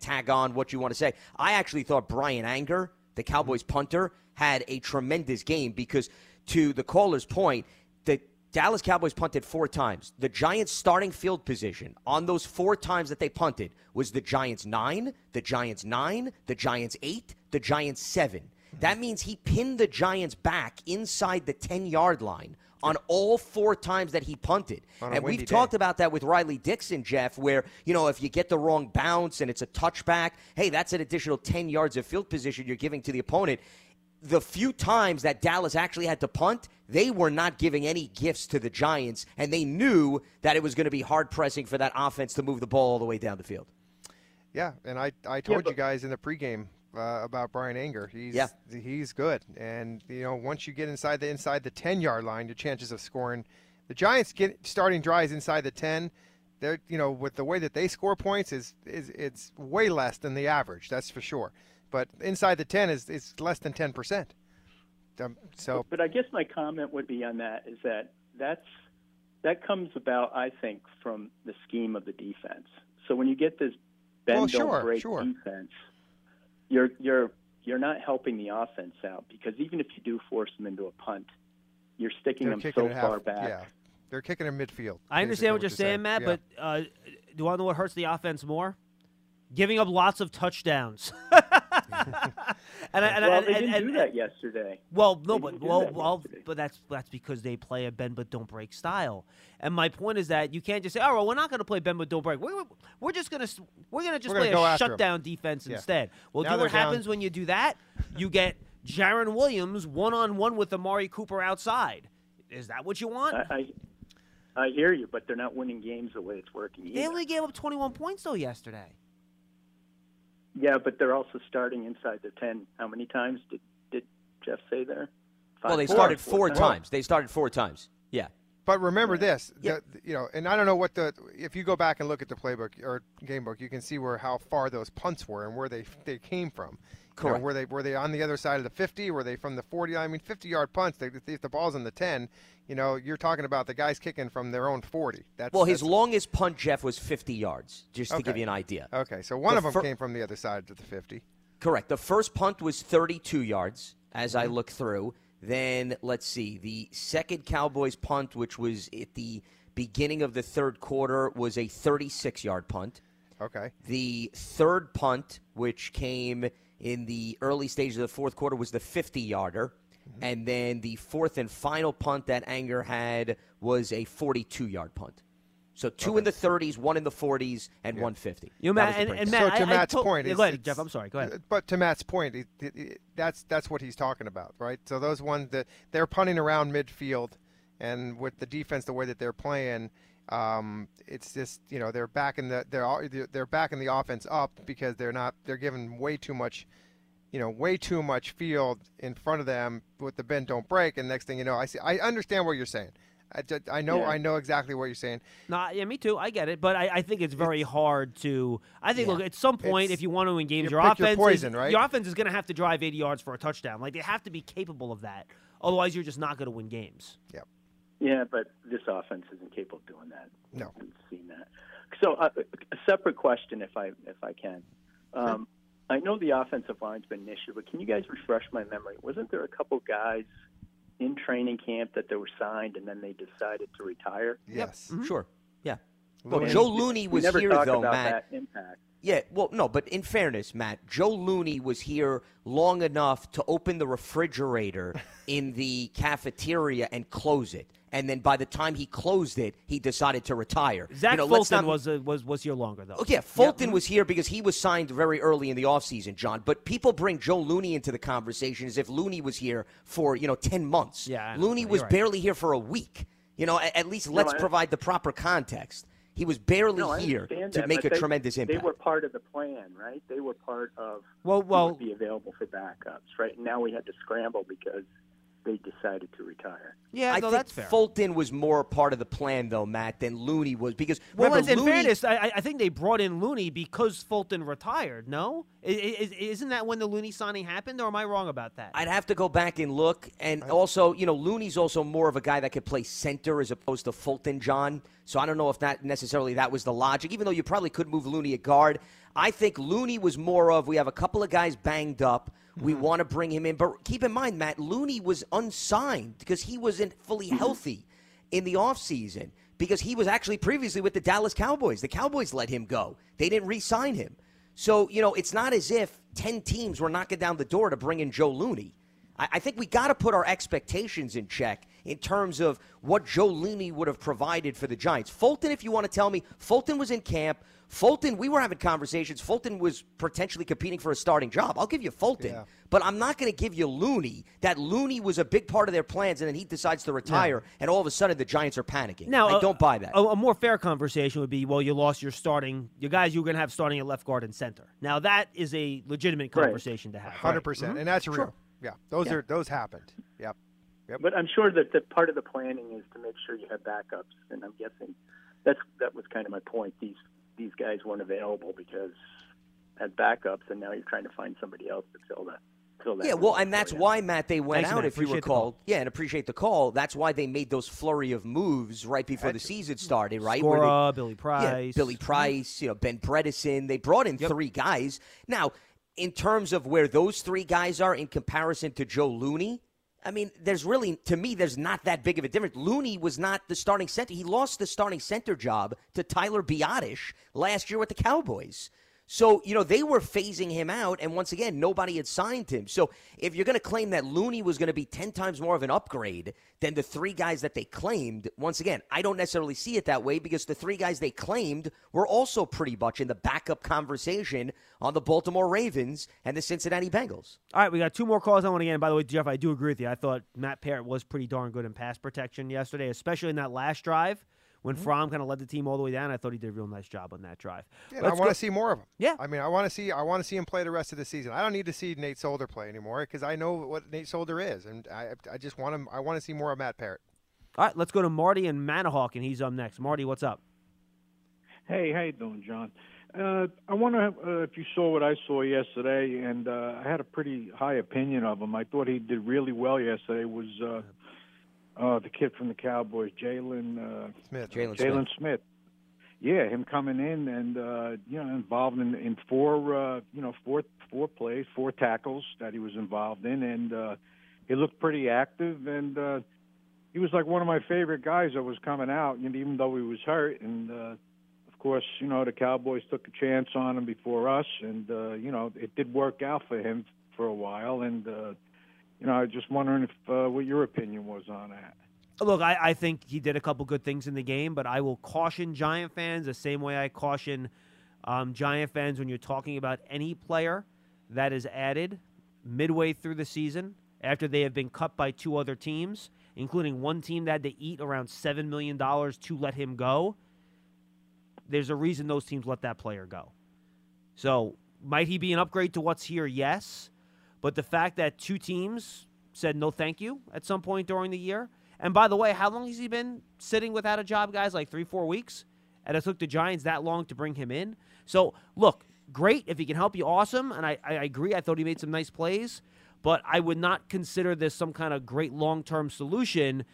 tag on what you want to say. I actually thought Brian Anger, the Cowboys punter, had a tremendous game because, to the caller's point, the Dallas Cowboys punted four times. The Giants' starting field position on those four times that they punted was the Giants 9, the Giants 9, the Giants 8, the Giants 7. That means he pinned the Giants back inside the 10-yard line on all four times that he punted. And we've talked about that with Riley Dixon, Jeff, where, you know, if you get the wrong bounce and it's a touchback, hey, that's an additional 10 yards of field position you're giving to the opponent. The few times that Dallas actually had to punt, they were not giving any gifts to the Giants, and they knew that it was going to be hard-pressing for that offense to move the ball all the way down the field. Yeah, and I told you guys in the pregame about Brian Anger. He's good. And, you know, once you get inside the 10-yard line, your chances of scoring. The Giants get starting drives inside the 10. They're, you know, with the way that they score points, is it's way less than the average, that's for sure. But inside the 10 is less than 10%. But I guess my comment would be on that is that that comes about, I think, from the scheme of the defense. So when you get this bend-don't-break defense, you're not helping the offense out, because even if you do force them into a punt, you're sticking them so far back. Yeah. They're kicking in midfield. I understand what you're saying, Matt, yeah. But do you want to know what hurts the offense more? Giving up lots of touchdowns. They didn't do that yesterday. Well, no, but that's because they play a bend but don't break style. And my point is that you can't just say, "Oh, well, we're not going to play bend but don't break. We're just going to play a shutdown defense instead." Well, do what happens when you do that? You get Jaron Williams 1-on-1 with Amari Cooper outside. Is that what you want? I hear you, but they're not winning games the way it's working. They only gave up 21 points though yesterday. Yeah, but they're also starting inside the 10. How many times did Jeff say there? They started four times. Yeah. But remember this, you know, and I don't know if you go back and look at the playbook or game book, you can see how far those punts were and where they came from. Correct. You know, were they on the other side of the 50? Were they from the 40? I mean, 50-yard punts. If the ball's in the 10, you know, you're talking about the guys kicking from their own 40. His longest punt, Jeff, was 50 yards, just to give you an idea. Okay, so one of them came from the other side of the 50. Correct. The first punt was 32 yards, as I look through. Then, let's see, the second Cowboys punt, which was at the beginning of the third quarter, was a 36-yard punt. Okay. The third punt, which came in the early stages of the fourth quarter, was the 50-yarder. Mm-hmm. And then the fourth and final punt that Anger had was a 42-yard punt. So two in the 30s, one in the 40s, and 150. You know, Matt, to Matt's point, go ahead, Jeff. I'm sorry. Go ahead. But to Matt's point, that's what he's talking about, right? So those ones that they're punting around midfield, and with the defense the way that they're playing, it's just, you know, they're backing the offense up because they're giving way too much field in front of them with the bend don't break, and next thing you know, I understand what you're saying. I know exactly what you're saying. Nah, yeah, me too. I get it, but I think it's very hard to. I think, look, at some point, if you want to win games, your offense is going to have to drive 80 yards for a touchdown. Like, they have to be capable of that. Otherwise, you're just not going to win games. Yeah. Yeah, but this offense isn't capable of doing that. No, we've seen that. So, a separate question, if I can. I know the offensive line's been an issue, but can you guys refresh my memory? Wasn't there a couple guys in training camp that they were signed and then they decided to retire? Yes. Yep. Mm-hmm. Sure. Yeah. Well, Joe Looney was here, though, Matt. That impact. Yeah, well, no, but in fairness, Matt, Joe Looney was here long enough to open the refrigerator in the cafeteria and close it. And then by the time he closed it, he decided to retire. Zach Fulton was here longer, though. Oh, yeah, Fulton was here because he was signed very early in the offseason, John. But people bring Joe Looney into the conversation as if Looney was here for, 10 months. Yeah, Looney was barely here for a week. You know, at least let's provide the proper context. He was barely here to make a tremendous impact. They were part of the plan, right? They were part of who would be available for backups, right? And now we had to scramble because they decided to retire. Yeah, I think that's fair. Fulton was more part of the plan, though, Matt, than Looney was. Because fairness, I think they brought in Looney because Fulton retired, no? Isn't that when the Looney signing happened, or am I wrong about that? I'd have to go back and look. And also, Looney's also more of a guy that could play center as opposed to Fulton, John. So I don't know if that necessarily that was the logic, even though you probably could move Looney at guard. I think Looney was more of, we have a couple of guys banged up. We want to bring him in. But keep in mind, Matt, Looney was unsigned because he wasn't fully healthy in the offseason because he was actually previously with the Dallas Cowboys. The Cowboys let him go. They didn't re-sign him. So, it's not as if 10 teams were knocking down the door to bring in Joe Looney. I think we got to put our expectations in check in terms of what Joe Looney would have provided for the Giants. Fulton, if you want to tell me, Fulton was in camp. Fulton, we were having conversations. Fulton was potentially competing for a starting job. I'll give you Fulton. Yeah. But I'm not going to give you Looney. That Looney was a big part of their plans, and then he decides to retire, and all of a sudden the Giants are panicking. Now, I don't buy that. A more fair conversation would be, well, you lost your guys you were going to have starting at left guard and center. Now, that is a legitimate conversation to have. 100%. Right? Mm-hmm. And that's real. Sure. Yeah, those happened. Yep. But I'm sure that the part of the planning is to make sure you have backups, and I'm guessing that was kind of my point. These guys weren't available because had backups, and now you're trying to find somebody else to fill that. Yeah, well, and that's why, Matt, they went out, if you recall. Yeah, and appreciate the call. That's why they made those flurry of moves right before the season started, right? Scora, Billy Price, Ben Bredesen. They brought in three guys. Now, in terms of where those three guys are in comparison to Joe Looney, I mean, there's not that big of a difference. Looney was not the starting center. He lost the starting center job to Tyler Biadasz last year with the Cowboys. So, they were phasing him out, and once again, nobody had signed him. So if you're going to claim that Looney was going to be 10 times more of an upgrade than the three guys that they claimed, once again, I don't necessarily see it that way because the three guys they claimed were also pretty much in the backup conversation on the Baltimore Ravens and the Cincinnati Bengals. All right, we got two more calls on one again. By the way, Jeff, I do agree with you. I thought Matt Parrott was pretty darn good in pass protection yesterday, especially in that last drive. When Fromm kind of led the team all the way down, I thought he did a real nice job on that drive. Yeah, I want to see more of him. Yeah. I mean, I want to see him play the rest of the season. I don't need to see Nate Solder play anymore because I know what Nate Solder is, and I just want him. I want to see more of Matt Parrott. All right, let's go to Marty in Manahawk, and he's up next. Marty, what's up? Hey, how you doing, John? I wonder if you saw what I saw yesterday, and I had a pretty high opinion of him. I thought he did really well yesterday. The kid from the Cowboys, Jaylon Smith. Yeah, him coming in and involved in four plays, four tackles that he was involved in, and he looked pretty active, and he was like one of my favorite guys that was coming out, even though he was hurt, and of course, the Cowboys took a chance on him before us, and it did work out for him for a while, and. I was just wondering what your opinion was on that. Look, I think he did a couple good things in the game, but I will caution Giant fans the same way I caution Giant fans when you're talking about any player that is added midway through the season after they have been cut by two other teams, including one team that had to eat around $7 million to let him go. There's a reason those teams let that player go. So might he be an upgrade to what's here? Yes. But the fact that two teams said no thank you at some point during the year. And by the way, how long has he been sitting without a job, guys? Like 3-4 weeks? And it took the Giants that long to bring him in. So, look, great. If he can help you, awesome. And I agree. I thought he made some nice plays. But I would not consider this some kind of great long-term solution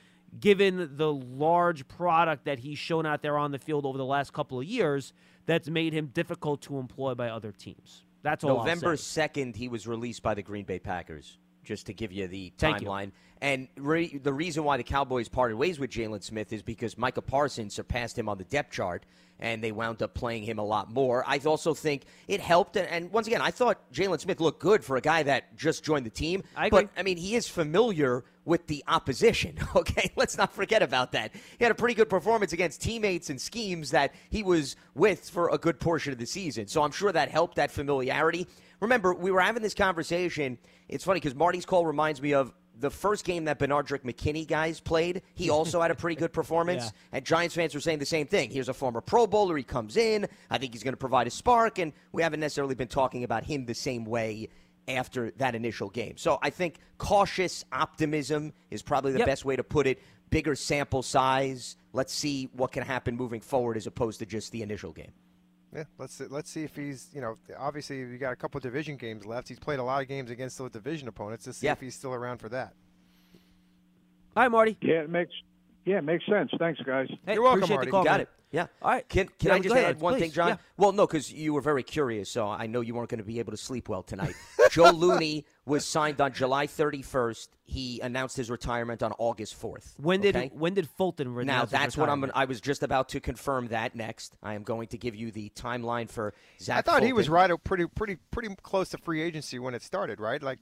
given the large product that he's shown out there on the field over the last couple of years that's made him difficult to employ by other teams. That's all. November 2nd, he was released by the Green Bay Packers, just to give you the timeline. And the reason why the Cowboys parted ways with Jaylon Smith is because Micah Parsons surpassed him on the depth chart, and they wound up playing him a lot more. I also think it helped. And once again, I thought Jaylon Smith looked good for a guy that just joined the team. I agree. But, I mean, he is familiar with the opposition, okay? Let's not forget about that. He had a pretty good performance against teammates and schemes that he was with for a good portion of the season. So I'm sure that helped, that familiarity. Remember, we were having this conversation. It's funny because Marty's call reminds me of the first game that Bernardrick McKinney guys played, he also had a pretty good performance. Yeah. And Giants fans were saying the same thing. Here's a former Pro Bowler. He comes in. I think he's going to provide a spark. And we haven't necessarily been talking about him the same way after that initial game. So I think cautious optimism is probably the best way to put it. Bigger sample size. Let's see what can happen moving forward as opposed to just the initial game. Yeah, let's see if he's, you know, obviously you got a couple of division games left. He's played a lot of games against those division opponents to see if he's still around for that. All right, Marty. Yeah, it makes sense. Thanks, guys. Hey, you're welcome, Marty. Call, you got it. Yeah. All right. Can I just add one thing, John? Yeah. Well, no, because you were very curious, so I know you weren't going to be able to sleep well tonight. Joe Looney was signed on July 31st. He announced his retirement on August 4th. When did Fulton announce his retirement? Now, that's what I was just about to confirm that next. I am going to give you the timeline for Zach Fulton. I thought Fulton. He was right pretty close to free agency when it started, right? Like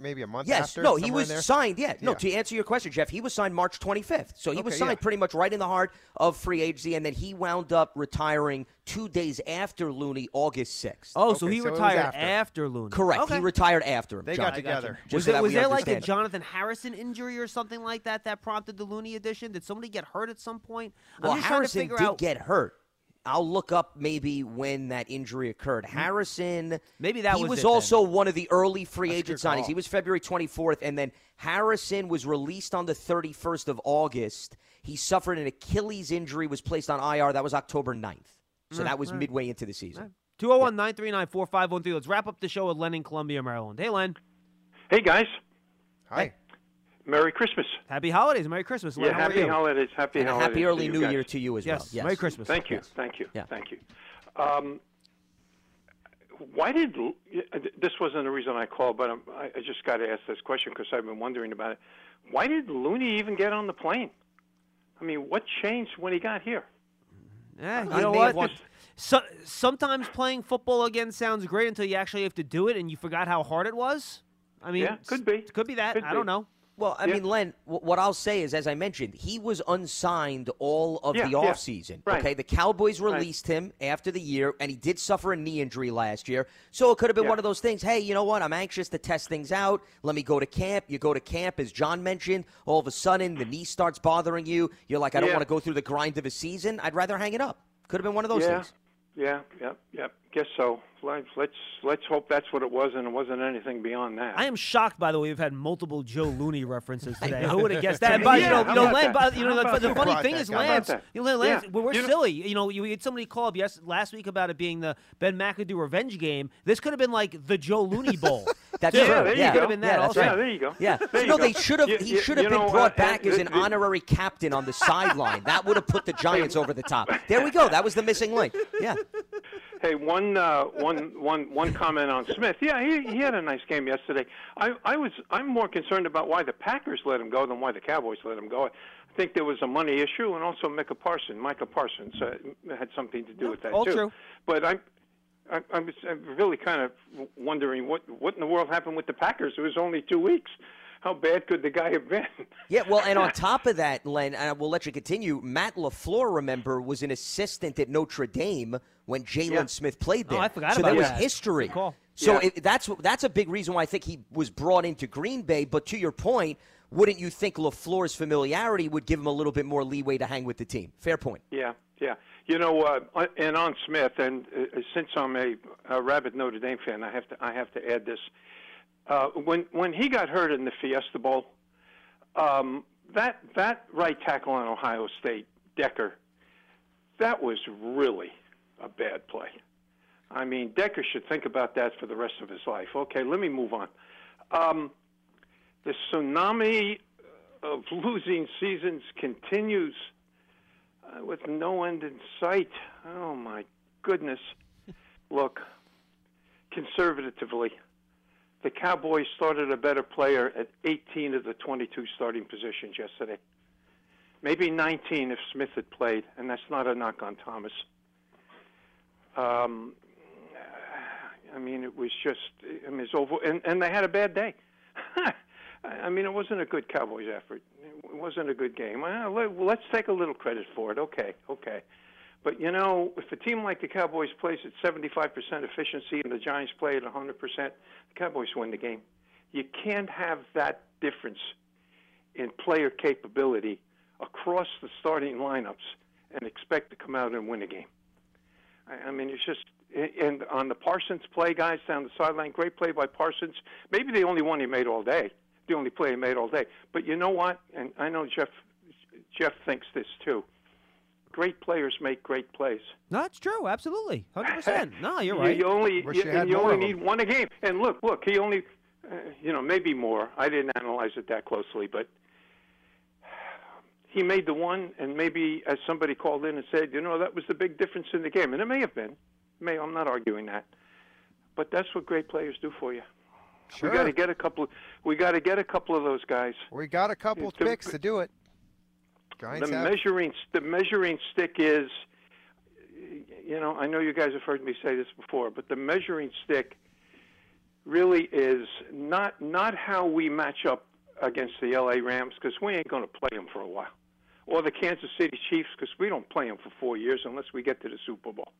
maybe a month after? Yes, no, he was signed, No, to answer your question, Jeff, he was signed March 25th. So he was signed pretty much right in the heart of free agency, and then he wound up retiring 2 days after Looney, August 6th. Oh, okay, so he retired after Looney. Correct. Okay. He retired after him. They got together. Was there like a Jonathan Harrison injury or something like that prompted the Looney edition? Did somebody get hurt at some point? Well, Harrison did get hurt. I'll look up maybe when that injury occurred. Harrison, maybe that was also one of the early free agent signings. He was February 24th, and then Harrison was released on the 31st of August. He suffered an Achilles injury, was placed on IR. That was October 9th. So that was midway into the season. 201-939-4513. Let's wrap up the show with Len in Columbia, Maryland. Hey, Len. Hey, guys. Hi. Hey. Merry Christmas. Happy holidays. Merry Christmas. Len, happy holidays. Happy holidays. Happy early New Year to you as well. Yes. Merry Christmas. Thank you. Yes. Thank you. Why did – this wasn't the reason I called, but I just got to ask this question because I've been wondering about it. Why did Looney even get on the plane? I mean, what changed when he got here? Yeah, you know what? So, sometimes playing football again sounds great until you actually have to do it and you forgot how hard it was. I mean, could be that. I don't know. Well, I mean, Len, what I'll say is, as I mentioned, he was unsigned all of the offseason. Yeah. Right. Okay, the Cowboys released him after the year, and he did suffer a knee injury last year. So it could have been one of those things, hey, you know what, I'm anxious to test things out. Let me go to camp. You go to camp, as John mentioned. All of a sudden, the knee starts bothering you. You're like, I don't want to go through the grind of a season. I'd rather hang it up. Could have been one of those things. Yeah. Guess so. Let's hope that's what it was, and it wasn't anything beyond that. I am shocked, by the way, we've had multiple Joe Looney references today. Who would have guessed that? But the funny thing is, Lance. We're silly. You know, you had somebody call up last week about it being the Ben McAdoo revenge game. This could have been like the Joe Looney Bowl. That's true. There you go. Yeah. They should have. He should have been brought back as an honorary captain on the sideline. That would have put the Giants over the top. There we go. That was the missing link. Yeah. Hey, one comment on Smith. Yeah, he had a nice game yesterday. I'm more concerned about why the Packers let him go than why the Cowboys let him go. I think there was a money issue, and also Micah Parsons had something to do with that too. True. But I'm really kind of wondering what in the world happened with the Packers. It was only 2 weeks. How bad could the guy have been? Yeah, well, and on top of that, Len, and I will let you continue, Matt LaFleur, remember, was an assistant at Notre Dame when Jaylon Smith played there. Oh, I forgot about that. So there was history. So that's a big reason why I think he was brought into Green Bay. But to your point, wouldn't you think LaFleur's familiarity would give him a little bit more leeway to hang with the team? Fair point. Yeah. You know, and on Smith, and since I'm a rabid Notre Dame fan, I have to add this. When he got hurt in the Fiesta Bowl, that right tackle on Ohio State, Decker, that was really a bad play. I mean, Decker should think about that for the rest of his life. Okay, let me move on. The tsunami of losing seasons continues with no end in sight. Oh, my goodness. Look, conservatively, the Cowboys started a better player at 18 of the 22 starting positions yesterday. Maybe 19 if Smith had played, and that's not a knock on Thomas. I mean, it was just it's over, and they had a bad day. I mean, it wasn't a good Cowboys effort. It wasn't a good game. Well, let's take a little credit for it. Okay. But, you know, if a team like the Cowboys plays at 75% efficiency and the Giants play at 100%, the Cowboys win the game. You can't have that difference in player capability across the starting lineups and expect to come out and win a game. I mean, it's just, and on the Parsons play, guys, down the sideline, great play by Parsons. Maybe the only one he made all day, the only play he made all day. But you know what? And I know Jeff thinks this too. Great players make great plays. No, that's true. Absolutely. 100%. No, you're right. You only need one a game. And look, he only, maybe more. I didn't analyze it that closely, but he made the one, and maybe as somebody called in and said, that was the big difference in the game. And it may have been. I'm not arguing that. But that's what great players do for you. Sure. We got to get a couple of those guys. We got a couple picks to do it. The measuring stick is, I know you guys have heard me say this before, but the measuring stick really is not how we match up against the L.A. Rams, because we ain't going to play them for a while, or the Kansas City Chiefs, because we don't play them for 4 years unless we get to the Super Bowl.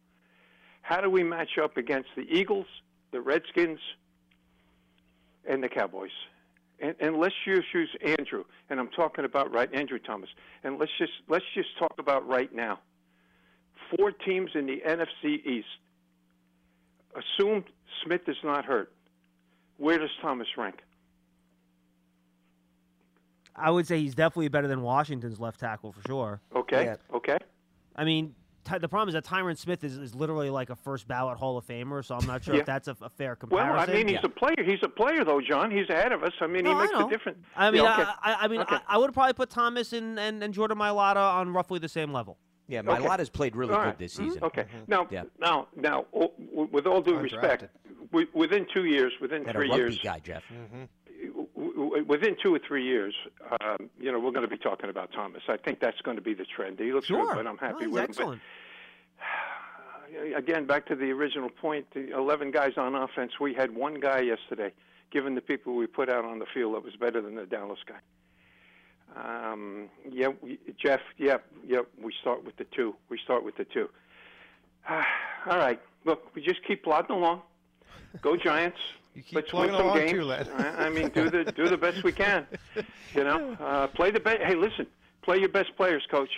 How do we match up against the Eagles, the Redskins, and the Cowboys? And let's just use Andrew, and I'm talking about Andrew Thomas. And let's just talk about right now. 4 teams in the NFC East. Assume Smith is not hurt. Where does Thomas rank? I would say he's definitely better than Washington's left tackle for sure. Okay. Yeah. Okay. I mean, the problem is that Tyron Smith is literally like a first ballot Hall of Famer, so I'm not sure if that's a fair comparison. Well, I mean, he's a player. He's a player, though, John. He's ahead of us. I mean, he makes a difference. I mean, I would probably put Thomas and Jourdan Mailata on roughly the same level. Yeah, Mailota's played really good this season. Okay. Now, with all due respect, within 2 years, within 3 years, guy, Jeff. Within 2 or 3 years, we're going to be talking about Thomas. I think that's going to be the trend. He looks good, but I'm happy with him. But, again, back to the original point, the 11 guys on offense, we had one guy yesterday, given the people we put out on the field, that was better than the Dallas guy. We start with the two. All right. Look, we just keep plodding along. Go Giants. Let's win some games. I mean, do the best we can. Play the best. Hey, listen, play your best players, Coach,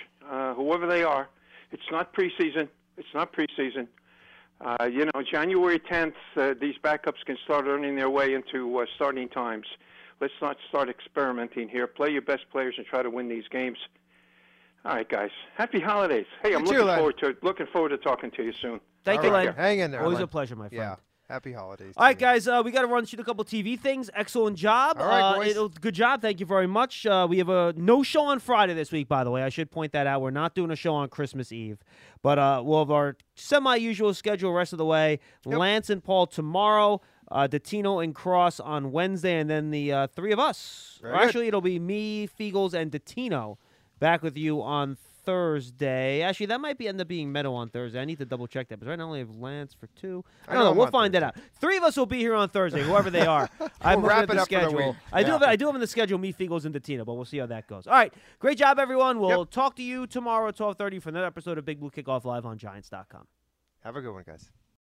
whoever they are. It's not preseason. January 10th, these backups can start earning their way into starting times. Let's not start experimenting here. Play your best players and try to win these games. All right, guys. Happy holidays. Hey, I'm looking forward to talking to you soon. Thank you, Len. Hang in there. Always a pleasure, my friend. Yeah. Happy holidays. All right, guys, we got to run through a couple TV things. Excellent job. All right, boys. Good job. Thank you very much. We have a no-show on Friday this week, by the way. I should point that out. We're not doing a show on Christmas Eve. But we'll have our semi-usual schedule the rest of the way. Yep. Lance and Paul tomorrow. Dottino and Cross on Wednesday. And then the three of us. Actually, it'll be me, Feagles, and Dottino back with you on Thursday. Actually, that might end up being Meadow on Thursday. I need to double-check that. But right now I only have Lance for 2. I don't know. We'll find that out. 3 of us will be here on Thursday, whoever they are. We'll wrap it up for the week. I do have in the schedule me, Feagles, and Dottino, but we'll see how that goes. All right. Great job, everyone. We'll talk to you tomorrow at 12:30 for another episode of Big Blue Kickoff Live on Giants.com. Have a good one, guys.